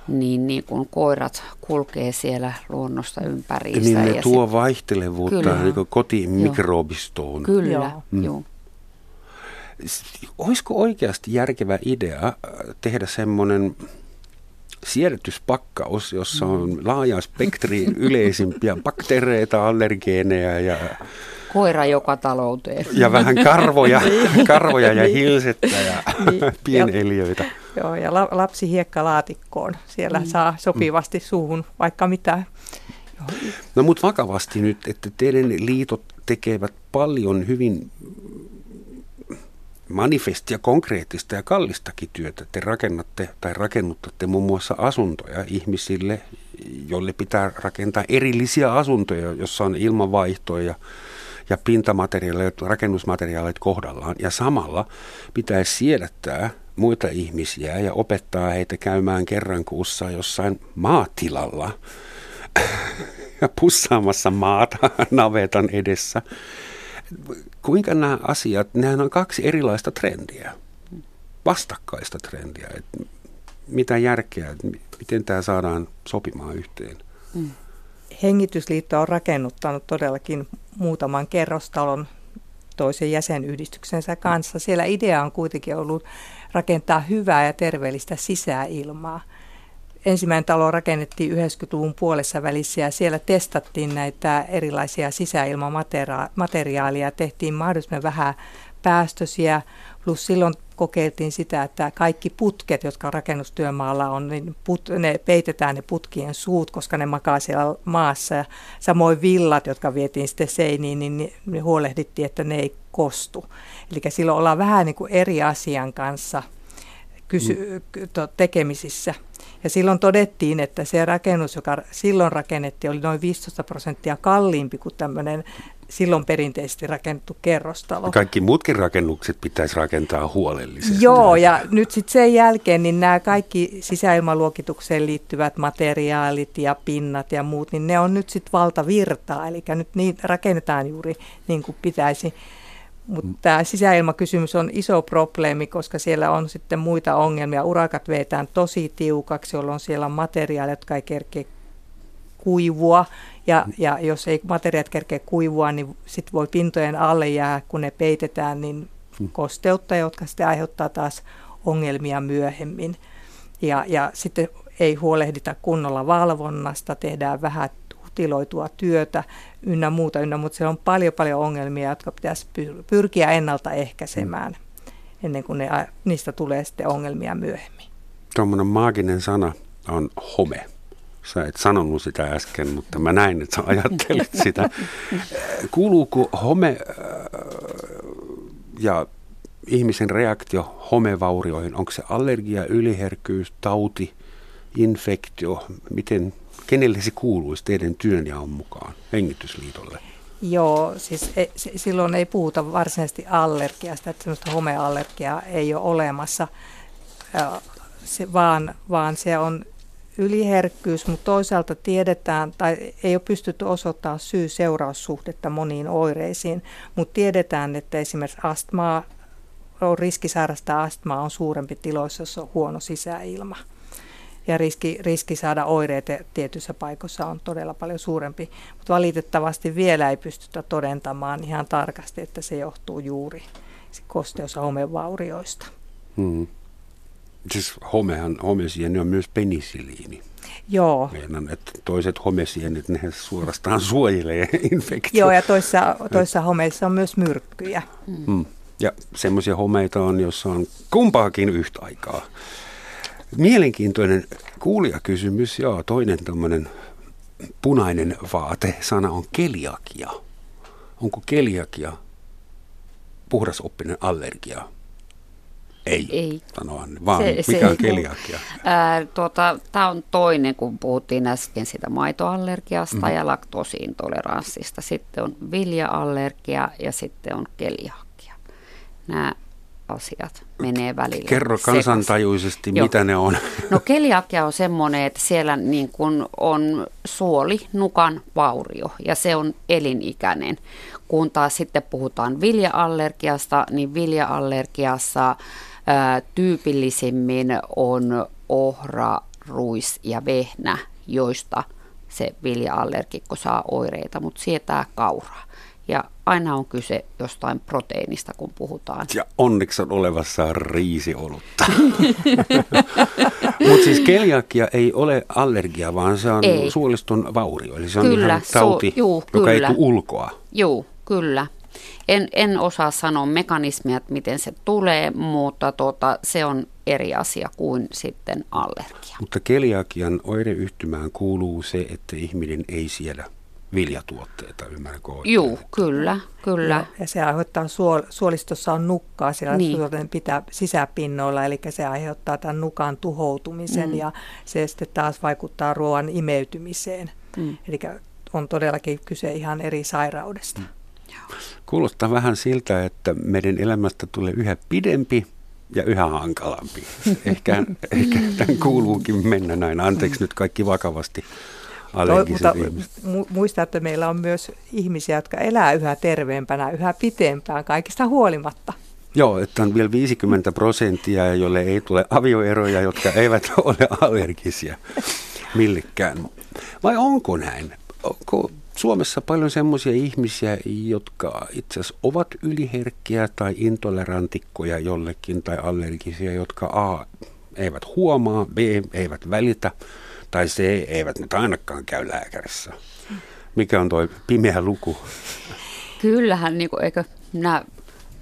Niin kun koirat kulkee siellä luonnossa ympäriinsä. Niin ne ja tuo vaihtelevuutta niin kotimikrobistoon. Kyllä, joo. Olisiko oikeasti järkevä idea tehdä semmoinen siedätyspakkaus, jossa on laaja spektri yleisimpiä bakteereita, allergeeneja ja koira joka talouteen. Ja vähän karvoja ja hilsettä ja pieneliöitä. Joo, ja lapsi hiekkalaatikkoon. Siellä saa sopivasti suuhun vaikka mitä. No mutta vakavasti nyt, että teidän liitot tekevät paljon hyvin manifestia, konkreettista ja kallistakin työtä. Te rakennatte tai rakennuttatte muun muassa asuntoja ihmisille, joille pitää rakentaa erillisiä asuntoja, jossa on ilmanvaihtoja ja pintamateriaalit, rakennusmateriaalit kohdallaan. Ja samalla pitää siedättää muita ihmisiä ja opettaa heitä käymään kerran kuussa jossain maatilalla ja pussaamassa maata navetan edessä. Kuinka nämä asiat, nehän on 2 erilaista trendiä, vastakkaista trendiä, että mitä järkeä, miten tämä saadaan sopimaan yhteen? Hengitysliitto on rakennuttanut todellakin muutaman kerrostalon toisen jäsenyhdistyksensä kanssa. Siellä idea on kuitenkin ollut rakentaa hyvää ja terveellistä sisäilmaa. Ensimmäinen talo rakennettiin 90-luvun puolessa välissä ja siellä testattiin näitä erilaisia sisäilmamateriaaleja, tehtiin mahdollisimman vähän päästöisiä, plus silloin kokeiltiin sitä, että kaikki putket, jotka rakennustyömaalla on, niin ne peitetään ne putkien suut, koska ne makaa siellä maassa. Ja samoin villat, jotka vietiin sitten seiniin, niin ne huolehdittiin, että ne ei kostu. Eli silloin ollaan vähän niin kuin eri asian kanssa tekemisissä. Ja silloin todettiin, että se rakennus, joka silloin rakennettiin, oli noin 15% kalliimpi kuin tämmöinen silloin perinteisesti rakennettu kerrostalo. Kaikki muutkin rakennukset pitäisi rakentaa huolellisesti. Joo, ja nyt sitten sen jälkeen niin nämä kaikki sisäilmaluokitukseen liittyvät materiaalit ja pinnat ja muut, niin ne on nyt sitten valtavirtaa, eli nyt niitä rakennetaan juuri niin kuin pitäisi. Mutta tämä sisäilmakysymys on iso probleemi, koska siellä on sitten muita ongelmia. Urakat vetään tosi tiukaksi, jolloin siellä on materiaalit, jotka ei kerkeä kuivua. Ja jos ei materiaalit kerkeä kuivua, niin sitten voi pintojen alle jää, kun ne peitetään, niin kosteutta, jotka sitten aiheuttaa taas ongelmia myöhemmin. Ja sitten ei huolehdita kunnolla valvonnasta, tehdään vähän tiloitua työtä ynnä muuta, mutta siellä on paljon ongelmia, jotka pitäisi pyrkiä ennaltaehkäisemään ennen kuin niistä tulee sitten ongelmia myöhemmin. Tuommoinen maaginen sana on home. Sä et sanonut sitä äsken, mutta mä näin, että sä ajattelit sitä. Kuuluuko home ja ihmisen reaktio homevaurioihin? Onko se allergia, yliherkkyys, tauti, infektio? Miten... Kenelle se kuuluisi teidän työnjaon mukaan, Hengitysliitolle? Joo, siis silloin ei puhuta varsinaisesti allergiasta, että sellaista homeallergiaa ei ole olemassa, vaan se on yliherkkyys, mutta toisaalta tiedetään, tai ei ole pystytty osoittamaan syy-seuraussuhdetta moniin oireisiin, mutta tiedetään, että esimerkiksi riski sairastaa astmaa on suurempi tiloissa, jos on huono sisäilma. Ja riski saada oireita tietyissä paikoissa on todella paljon suurempi, mutta valitettavasti vielä ei pystytä todentamaan ihan tarkasti, että se johtuu juuri kosteus- ja homevaurioista. Hmm. Siis homesieni on myös penisiliini. Joo. Meinan, että toiset homesienet, ne suorastaan suojelee infektioita. Joo, ja toissa homeissa on myös myrkkyjä. Hmm. Ja semmoisia homeita on, jossa on kumpaakin yhtä aikaa. Mielenkiintoinen kuulijakysymys. Joo, toinen tämmöinen punainen vaate-sana on keliakia. Onko keliakia puhdasoppinen allergia? Ei. Sanohan vaan. Mikä on keliakia? Tämä on toinen, kun puhuttiin äsken sitä maitoallergiasta ja laktoosiintoleranssista. Sitten on viljaallergia ja sitten on keliakia. Nämä asiat menee välillä. Kerro kansantajuisesti, mitä ne on. No keliakia on semmoinen, että siellä niin kuin on nukan vaurio ja se on elinikäinen. Kun taas sitten puhutaan viljaallergiasta, niin viljaallergiassa tyypillisimmin on ohra, ruis ja vehnä, joista se viljaallergikko saa oireita, mutta sietää kauraa. Ja aina on kyse jostain proteiinista, kun puhutaan. Ja onneksi on olevassa riisiolutta. Mutta siis keliakia ei ole allergia, vaan se on suoliston vaurio. Eli se on ihan tauti, joka ei tule ulkoa. Joo, kyllä. En osaa sanoa mekanismia, että miten se tulee, mutta se on eri asia kuin sitten allergia. Mutta keliakian oireyhtymään kuuluu se, että ihminen ei siedä viljatuotteita, ymmärränkö oikein? Joo, kyllä. Ja se aiheuttaa, suolistossa on nukkaa, siellä suolten pitää sisäpinnoilla, eli se aiheuttaa tämän nukan tuhoutumisen ja se sitten taas vaikuttaa ruoan imeytymiseen. Eli on todellakin kyse ihan eri sairaudesta. Kuulostaa vähän siltä, että meidän elämästä tulee yhä pidempi ja yhä hankalampi. Ehkä tämän kuuluukin mennä näin. Anteeksi nyt kaikki vakavasti. Mutta muista, että meillä on myös ihmisiä, jotka elää yhä terveempänä, yhä pitempään, kaikista huolimatta. Joo, että on vielä 50%, jolle ei tule avioeroja, jotka eivät ole allergisia millekään. Vai onko näin? Onko Suomessa paljon semmoisia ihmisiä, jotka itse asiassa ovat yliherkkiä tai intolerantikkoja jollekin tai allergisia, jotka A, eivät huomaa, B, eivät välitä, tai se eivät nyt ainakaan käy lääkärissä. Mikä on tuo pimeä luku? Kyllähän,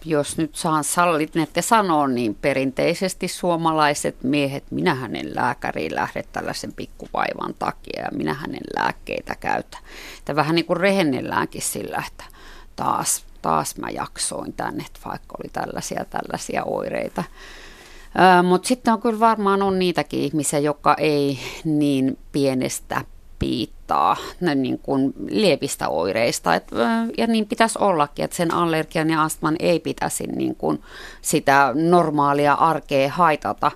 jos nyt saan sallinette sanoa, niin perinteisesti suomalaiset miehet, minähän en lääkäriin lähde tällaisen pikkuvaivan takia ja minähän en lääkkeitä käytä. Tämä vähän niin kuin rehennelläänkin sillä, että taas mä jaksoin tänne, vaikka oli tällaisia oireita. Mutta sitten on kyllä varmaan on niitäkin ihmisiä, jotka ei niin pienestä piittaa niin kuin lievistä oireista. Ja niin pitäisi ollakin, että sen allergian ja astman ei pitäisi niin kuin sitä normaalia arkea haitata,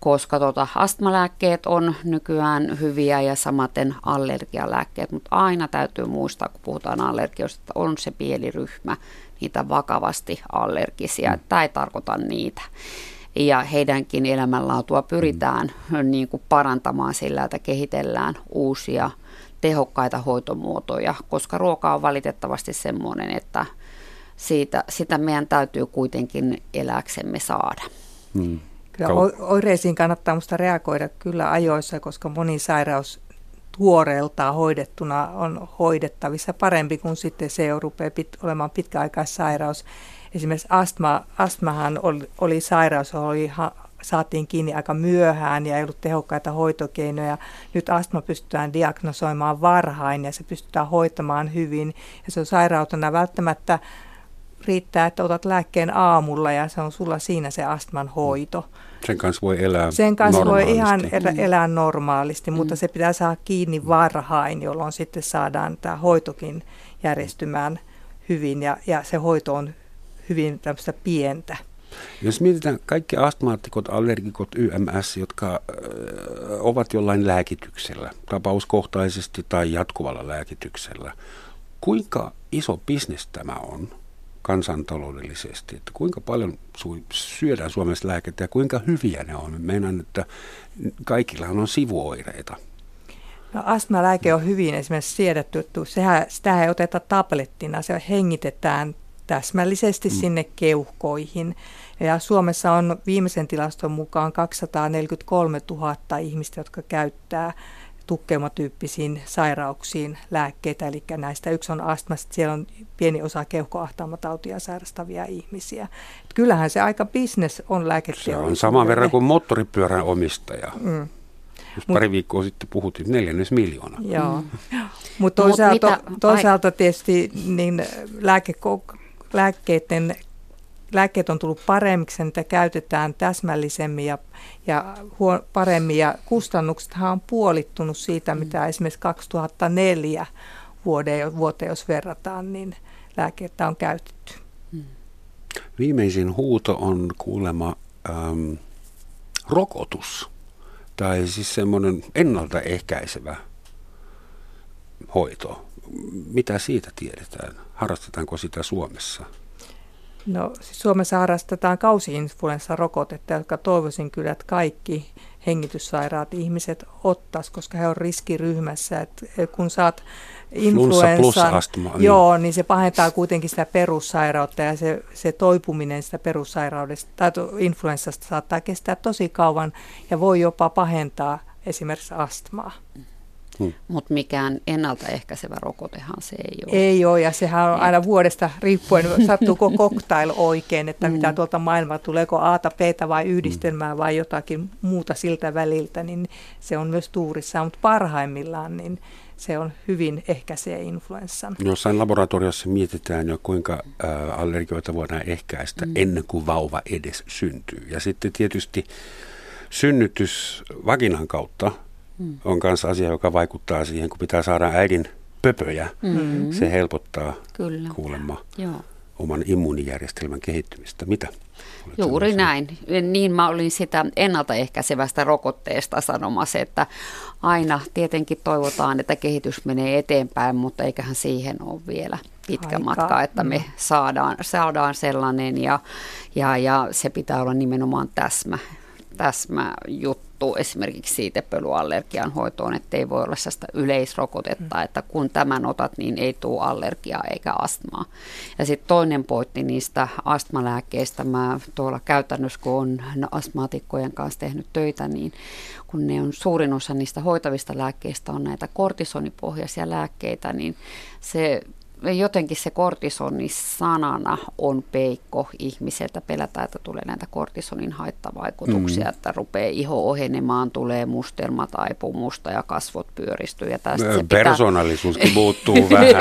koska astmalääkkeet on nykyään hyviä ja samaten allergialääkkeet. Mutta aina täytyy muistaa, kun puhutaan allergioista, että on se pieni ryhmä, niitä vakavasti allergisia. Tämä ei tarkoita niitä. Ja heidänkin elämänlaatua pyritään niin kuin parantamaan sillä, että kehitellään uusia tehokkaita hoitomuotoja, koska ruoka on valitettavasti semmoinen, että sitä meidän täytyy kuitenkin eläksemme saada. Kyllä oireisiin kannattaa musta reagoida kyllä ajoissa, koska moni sairaus tuoreeltaan hoidettuna on hoidettavissa parempi kuin sitten se rupeaa olemaan pitkäaikaissairaus. Esimerkiksi astmahan oli sairaus, saatiin kiinni aika myöhään ja ei ollut tehokkaita hoitokeinoja. Nyt astma pystytään diagnosoimaan varhain ja se pystytään hoitamaan hyvin. Ja se on sairautena välttämättä riittää, että otat lääkkeen aamulla ja se on sulla siinä se astman hoito. Sen kanssa voi elää normaalisti. Sen kanssa voi ihan elää normaalisti, mutta se pitää saada kiinni varhain, jolloin sitten saadaan tämä hoitokin järjestymään hyvin ja se hoito on hyvin tämmöistä pientä. Jos mietitään kaikki astmaatikot, allergikot, YMS, jotka ovat jollain lääkityksellä, tapauskohtaisesti tai jatkuvalla lääkityksellä, kuinka iso bisnes tämä on kansantaloudellisesti? Että kuinka paljon syödään Suomessa lääkettä ja kuinka hyviä ne on? Meinaan, että kaikillahan on sivuoireita. No, astmalääke on hyvin esimerkiksi siedätetty. Sitä ei oteta tablettina, se hengitetään täsmällisesti sinne keuhkoihin. Ja Suomessa on viimeisen tilaston mukaan 243 000 ihmistä, jotka käyttää tukeumatyyppisiin sairauksiin lääkkeitä. Eli näistä yksi on astmasta, siellä on pieni osa keuhkoahtaumatautia sairastavia ihmisiä. Et kyllähän se aika business on lääketeollisuudelle. Se on saman verran kuin moottoripyörän omistaja. Pari viikkoa sitten puhuttiin 4 miljoonaa. Joo, mutta toisaalta tietysti niin lääkkeet on tullut paremmiksi, niitä käytetään täsmällisemmin ja paremmin. Ja kustannuksethan on puolittunut siitä, mitä esimerkiksi 2004 vuoteen, jos verrataan, niin lääkettä on käytetty. Viimeisin huuto on kuulemma rokotus, tai siis semmoinen ennaltaehkäisevä hoito. Mitä siitä tiedetään? Harrastetaanko sitä Suomessa? No, siis Suomessa harrastetaan kausi-influenssarokotetta, joka toivoisin kyllä, että kaikki hengityssairaat ihmiset ottaisivat, koska he on riskiryhmässä. Et kun saat influenssan, niin se pahentaa kuitenkin sitä perussairautta ja se toipuminen sitä perussairaudesta tai influenssasta saattaa kestää tosi kauan ja voi jopa pahentaa esimerkiksi astmaa. Mutta mikään ennaltaehkäisevä rokotehan se ei ole. Ei ole, ja sehän on aina vuodesta riippuen, sattuuko cocktail oikein, että mitä tuolta maailmalta, tuleeko A:ta, B:tä vai yhdistelmää vai jotakin muuta siltä väliltä, niin se on myös tuurissa, mutta parhaimmillaan niin se on hyvin ehkäisee influenssan. Jossain laboratoriossa mietitään jo, kuinka allergioita voidaan ehkäistä ennen kuin vauva edes syntyy. Ja sitten tietysti synnytys vaginan kautta on kanssa asia, joka vaikuttaa siihen, kun pitää saada äidin pöpöjä. Se helpottaa kuulemma oman immuunijärjestelmän kehittymistä. Mitä? Juuri näin. Niin mä olin sitä ennaltaehkäisevästä rokotteesta sanomassa, että aina tietenkin toivotaan, että kehitys menee eteenpäin, mutta eiköhän siihen ole vielä pitkä matka, että me saadaan sellainen ja se pitää olla nimenomaan täsmä juttu esimerkiksi siitepölyallergian hoitoon, että ei voi olla sellaista yleisrokotetta, että kun tämän otat, niin ei tule allergiaa eikä astmaa. Ja sitten toinen pointti niistä astmalääkkeistä, mä tuolla käytännössä, kun olen astmaatikkojen kanssa tehnyt töitä, niin kun ne on suurin osa niistä hoitavista lääkkeistä on näitä kortisonipohjaisia lääkkeitä, niin se jotenkin se kortisoni sanana on peikko ihmiseltä. Pelätään, että tulee näitä kortisonin haittavaikutuksia, että rupeaa iho ohenemaan, tulee mustelma, taipumusta ja kasvot pyöristyy. Ja persoonallisuuskin muuttuu vähän.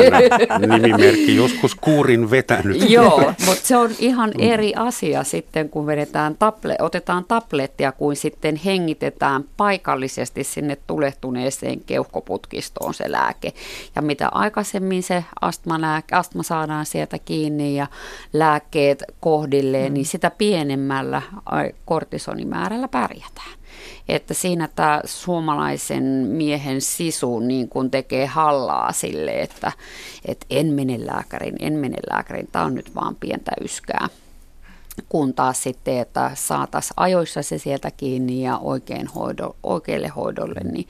Nimimerkki joskus kuurin vetänyt. Joo, mutta se on ihan eri asia sitten, kun vedetään otetaan tablettia, kuin sitten hengitetään paikallisesti sinne tulehtuneeseen keuhkoputkistoon se lääke. Ja mitä aikaisemmin se astma saadaan sieltä kiinni ja lääkkeet kohdilleen, niin sitä pienemmällä kortisonimäärällä pärjätään. Että siinä tämä suomalaisen miehen sisu niin kun tekee hallaa sille, että en mene lääkärin, tämä on nyt vaan pientä yskää. Kun taas sitten, että saataisiin ajoissa se sieltä kiinni ja oikealle hoidolle, niin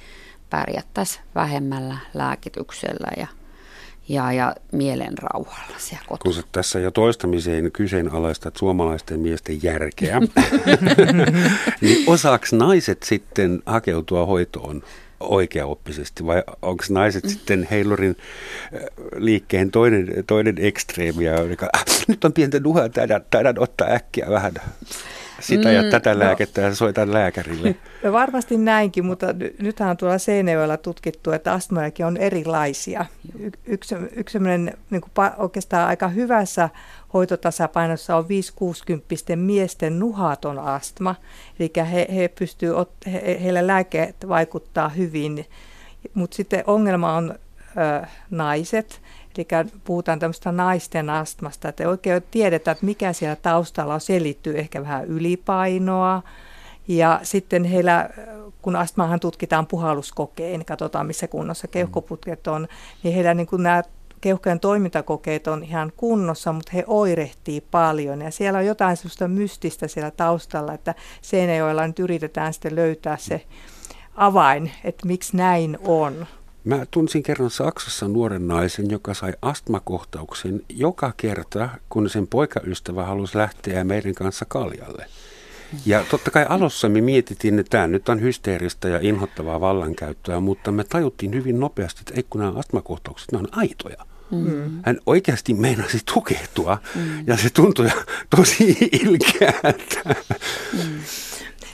pärjättäisiin vähemmällä lääkityksellä ja mielenrauhalla siellä kotona. Kun tässä jo toistamiseen kyseenalaistat suomalaisten miesten järkeä, niin osaako naiset sitten hakeutua hoitoon oikeaoppisesti vai onko naiset sitten heilurin liikkeen toinen ekstreemi? Nyt on pientä nuhaa, taidaan ottaa äkkiä vähän sitä ja tätä lääkettä ja soitan lääkärille. No varmasti näinkin, mutta nythän on tuolla Seinäjoella tutkittu, että astmojakin on erilaisia. Yksi sellainen niin kuin oikeastaan aika hyvässä hoitotasapainossa on 5-60-pisten miesten nuhaton astma. Eli heillä lääkeet vaikuttaa hyvin, mutta sitten ongelma on naiset. Eli puhutaan tämmöistä naisten astmasta, että oikein tiedetään, että mikä siellä taustalla on, selittyy ehkä vähän ylipainoa. Ja sitten heillä, kun astmaahan tutkitaan puhalluskokein, katsotaan missä kunnossa keuhkoputket on, niin heillä niin kuin nämä keuhkojen toimintakokeet on ihan kunnossa, mutta he oirehtii paljon. Ja siellä on jotain semmoista mystistä siellä taustalla, että Seinäjoella nyt yritetään sitten löytää se avain, että miksi näin on. Mä tunsin kerran Saksassa nuoren naisen, joka sai astmakohtauksen joka kerta, kun sen poikaystävä halusi lähteä meidän kanssa kaljalle. Ja totta kai alussa me mietittiin, että tämä nyt on hysteeristä ja inhottavaa vallankäyttöä, mutta me tajuttiin hyvin nopeasti, että ei kun nämä astmakohtaukset, nämä on aitoja. Hän oikeasti meinasi tukehtua ja se tuntui tosi ilkeältä.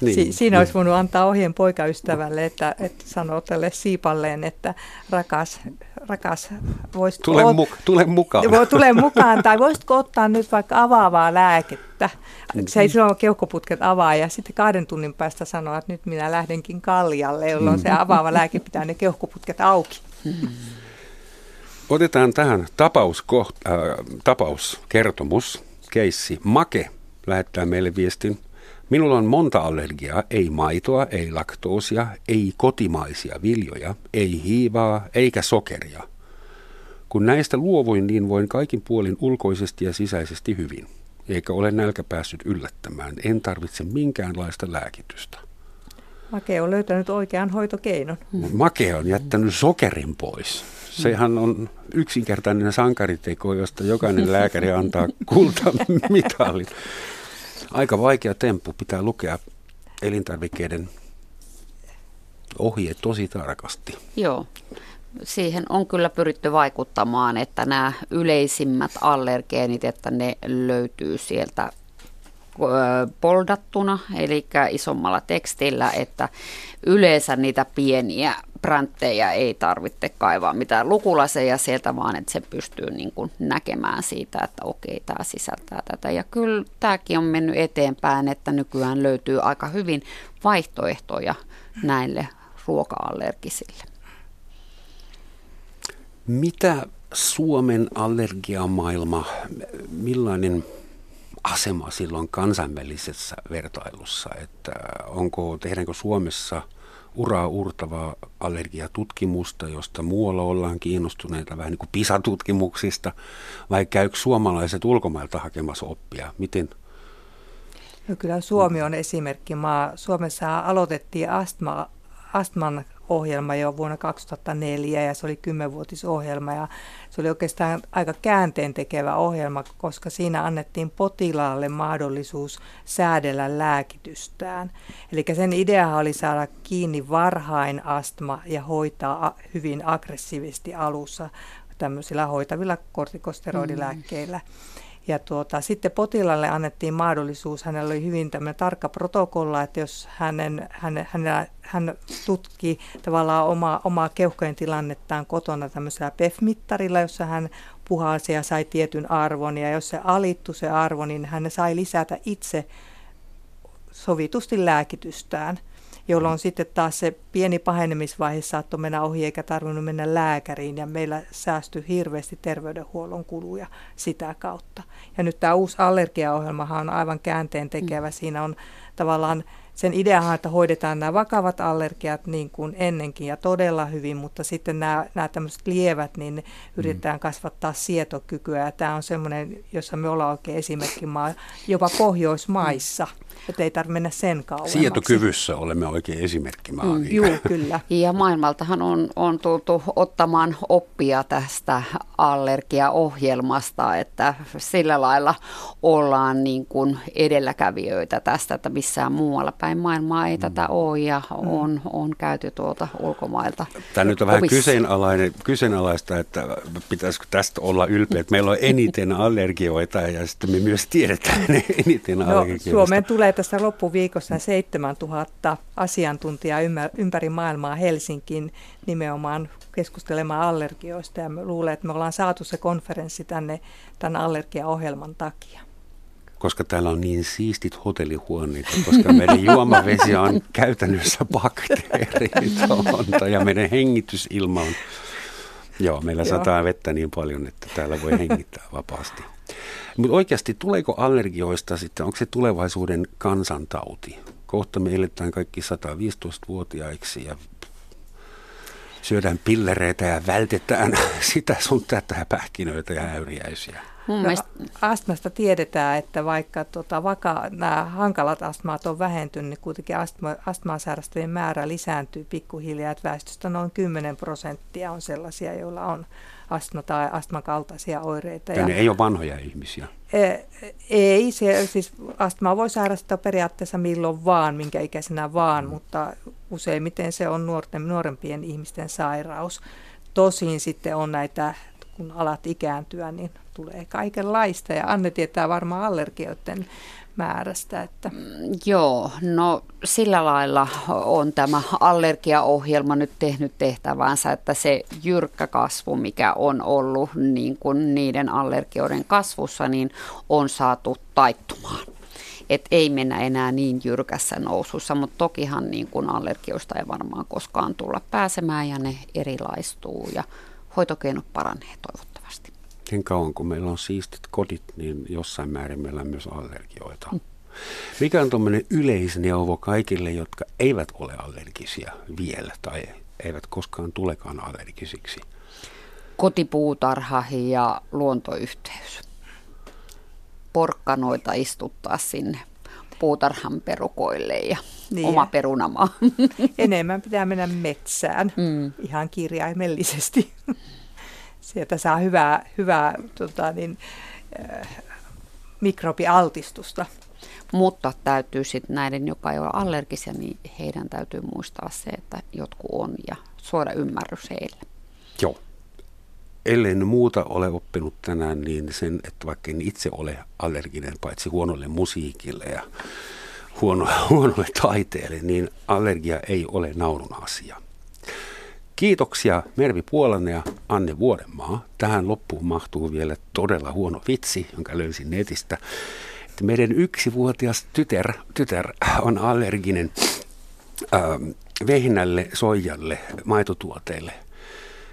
Niin, siinä olisi voinut antaa ohjeen poikaystävälle, että sanoo tälle siipalleen, että rakas, voisit tule mukaan, tai voisitko ottaa nyt vaikka avaavaa lääkettä. Se ei silloin keuhkoputket avaa, ja sitten 2 tunnin päästä sanoa, että nyt minä lähdenkin kaljalle, jolloin se avaava lääke pitää ne keuhkoputket auki. Otetaan tähän tapauskertomus, keissi. Make lähettää meille viestin. Minulla on monta allergiaa, ei maitoa, ei laktoosia, ei kotimaisia viljoja, ei hiivaa, eikä sokeria. Kun näistä luovuin, niin voin kaikin puolin ulkoisesti ja sisäisesti hyvin. Eikä ole nälkä päässyt yllättämään. En tarvitse minkäänlaista lääkitystä. Make on löytänyt oikean hoitokeinon. Make on jättänyt sokerin pois. Sehän on yksinkertainen sankariteko, josta jokainen lääkäri antaa kultamitalin. Aika vaikea temppu, pitää lukea elintarvikkeiden ohje tosi tarkasti. Joo, siihen on kyllä pyritty vaikuttamaan, että nämä yleisimmät allergeenit, että ne löytyy sieltä poldattuna, eli isommalla tekstillä, että yleensä niitä pieniä pränttejä ei tarvitse kaivaa mitään lukulaseja sieltä, vaan että se pystyy niin kuin näkemään siitä, että okei, tämä sisältää tätä. Ja kyllä tämäkin on mennyt eteenpäin, että nykyään löytyy aika hyvin vaihtoehtoja näille ruoka-allergisille. Mitä Suomen allergiamaailma, millainen asema silloin kansainvälisessä vertailussa, että tehdäänkö Suomessa uraa uurtavaa allergiatutkimusta, josta muualla ollaan kiinnostuneita vähän niin kuin PISA-tutkimuksista, vai käykö suomalaiset ulkomailta hakemassa oppia? Miten? No kyllä Suomi on esimerkki maa. Suomessa aloitettiin astman ohjelma jo vuonna 2004 ja se oli 10-vuotisohjelma ja se oli oikeastaan aika käänteentekevä ohjelma, koska siinä annettiin potilaalle mahdollisuus säädellä lääkitystään. Eli sen ideahan oli saada kiinni varhain astma ja hoitaa hyvin aggressiivisesti alussa tämmöisillä hoitavilla kortikosteroidilääkkeillä. Ja sitten potilaalle annettiin mahdollisuus, hänellä oli hyvin tämmöinen tarkka protokolla, että jos hän tutki tavallaan omaa keuhkojen tilannettaan kotona tämmöisellä PEF-mittarilla, jossa hän puhalsi ja sai tietyn arvon, ja jos se alittui se arvo, niin hän sai lisätä itse sovitusti lääkitystään, jolloin sitten taas se pieni pahenemisvaihe saattoi mennä ohi eikä tarvinnut mennä lääkäriin, ja meillä säästyi hirveästi terveydenhuollon kuluja sitä kautta. Ja nyt tämä uusi allergiaohjelmahan on aivan käänteentekevä. Siinä on tavallaan sen ideahan, että hoidetaan nämä vakavat allergiat niin kuin ennenkin ja todella hyvin, mutta sitten nämä tämmöiset lievät, niin yritetään kasvattaa sietokykyä. Ja tämä on semmoinen, jossa me ollaan oikein esimerkkimaa, jopa Pohjoismaissa. Että ei tarvitse mennä sen kauemmaksi. Sietokyvyssä olemme oikein esimerkkimaa. Joo, kyllä. Ja maailmaltahan on tultu ottamaan oppia tästä allergiaohjelmasta, että sillä lailla ollaan niin kuin edelläkävijöitä tästä, että missään muualla päin maailmaa ei tätä ole ja on käyty tuolta ulkomailta. Tämä nyt on vähän kyseenalaista, että pitäisikö tästä olla ylpeä, että meillä on eniten allergioita ja sitten me myös tiedetään eniten allergioita. Suomeen tulee tässä loppuviikossa 7000 asiantuntijaa ympäri maailmaa Helsinkiin nimenomaan keskustelemaan allergioista, ja luulen, että me ollaan saatu se konferenssi tänne tämän allergiaohjelman takia. Koska täällä on niin siistit hotellihuoneita, koska meidän juomavesi on käytännössä bakteerit ja meidän hengitysilma on. Joo, meillä sataa vettä niin paljon, että täällä voi hengittää vapaasti. Mutta oikeasti tuleeko allergioista sitten, onko se tulevaisuuden kansantauti? Kohta me eletään kaikki 115-vuotiaiksi ja syödään pillereitä ja vältetään sitä sun tätä pähkinöitä ja äyriäisiä. Mun mielestä astmasta tiedetään, että vaikka nämä hankalat astmaat on vähentynyt, niin kuitenkin astmaa sairastavien määrä lisääntyy pikkuhiljaa. Että väestöstä noin 10% on sellaisia, joilla on astma tai astman kaltaisia oireita. Ja ne ei ole vanhoja ihmisiä? Ei, siis astmaa voi sairastaa periaatteessa milloin vaan, minkä ikäisenä vaan, mutta useimmiten se on nuorempien ihmisten sairaus. Tosin sitten on näitä, kun alat ikääntyä, niin tulee kaikenlaista, ja Anne tietää varmaan allergioiden määrästä. Että. Joo, no sillä lailla on tämä allergiaohjelma nyt tehnyt tehtävänsä, että se jyrkkä kasvu, mikä on ollut niin kuin niiden allergioiden kasvussa, niin on saatu taittumaan. Että ei mennä enää niin jyrkässä nousussa, mutta tokihan niin kuin allergioista ei varmaan koskaan tulla pääsemään, ja ne erilaistuu ja hoitokeinot paranee toivottavasti. Niin kauan kun meillä on siistit kodit, niin jossain määrin meillä on myös allergioita. Mikä on tuommoinen yleisneuvo kaikille, jotka eivät ole allergisia vielä tai eivät koskaan tulekaan allergisiksi? Kotipuutarha ja luontoyhteys. Porkkanoita istuttaa sinne puutarhan perukoille ja niin, oma perunamaa. Enemmän pitää mennä metsään ihan kirjaimellisesti. Sieltä saa hyvää mikrobialtistusta. Mutta täytyy sitten näiden, jotka ei ole allergisia, niin heidän täytyy muistaa se, että jotkut on ja suora ymmärrys heille. Joo. Ellen muuta ole oppinut tänään, niin sen, että vaikka en itse ole allerginen paitsi huonolle musiikille ja huonolle taiteelle, niin allergia ei ole naurun asia. Kiitoksia Mervi Puolanne ja Anne Vuorenmaa. Tähän loppuun mahtuu vielä todella huono vitsi, jonka löysin netistä. Että meidän 1-vuotias tytär on allerginen vehnälle, soijalle, maitotuoteille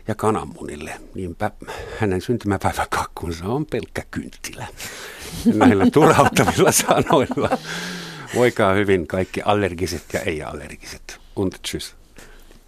ja kananmunille. Niinpä hänen syntymäpäiväkakkunsa on pelkkä kynttilä. Näillä turhauttavilla sanoilla. Voikaa hyvin kaikki allergiset ja ei-allergiset. Und tschüss.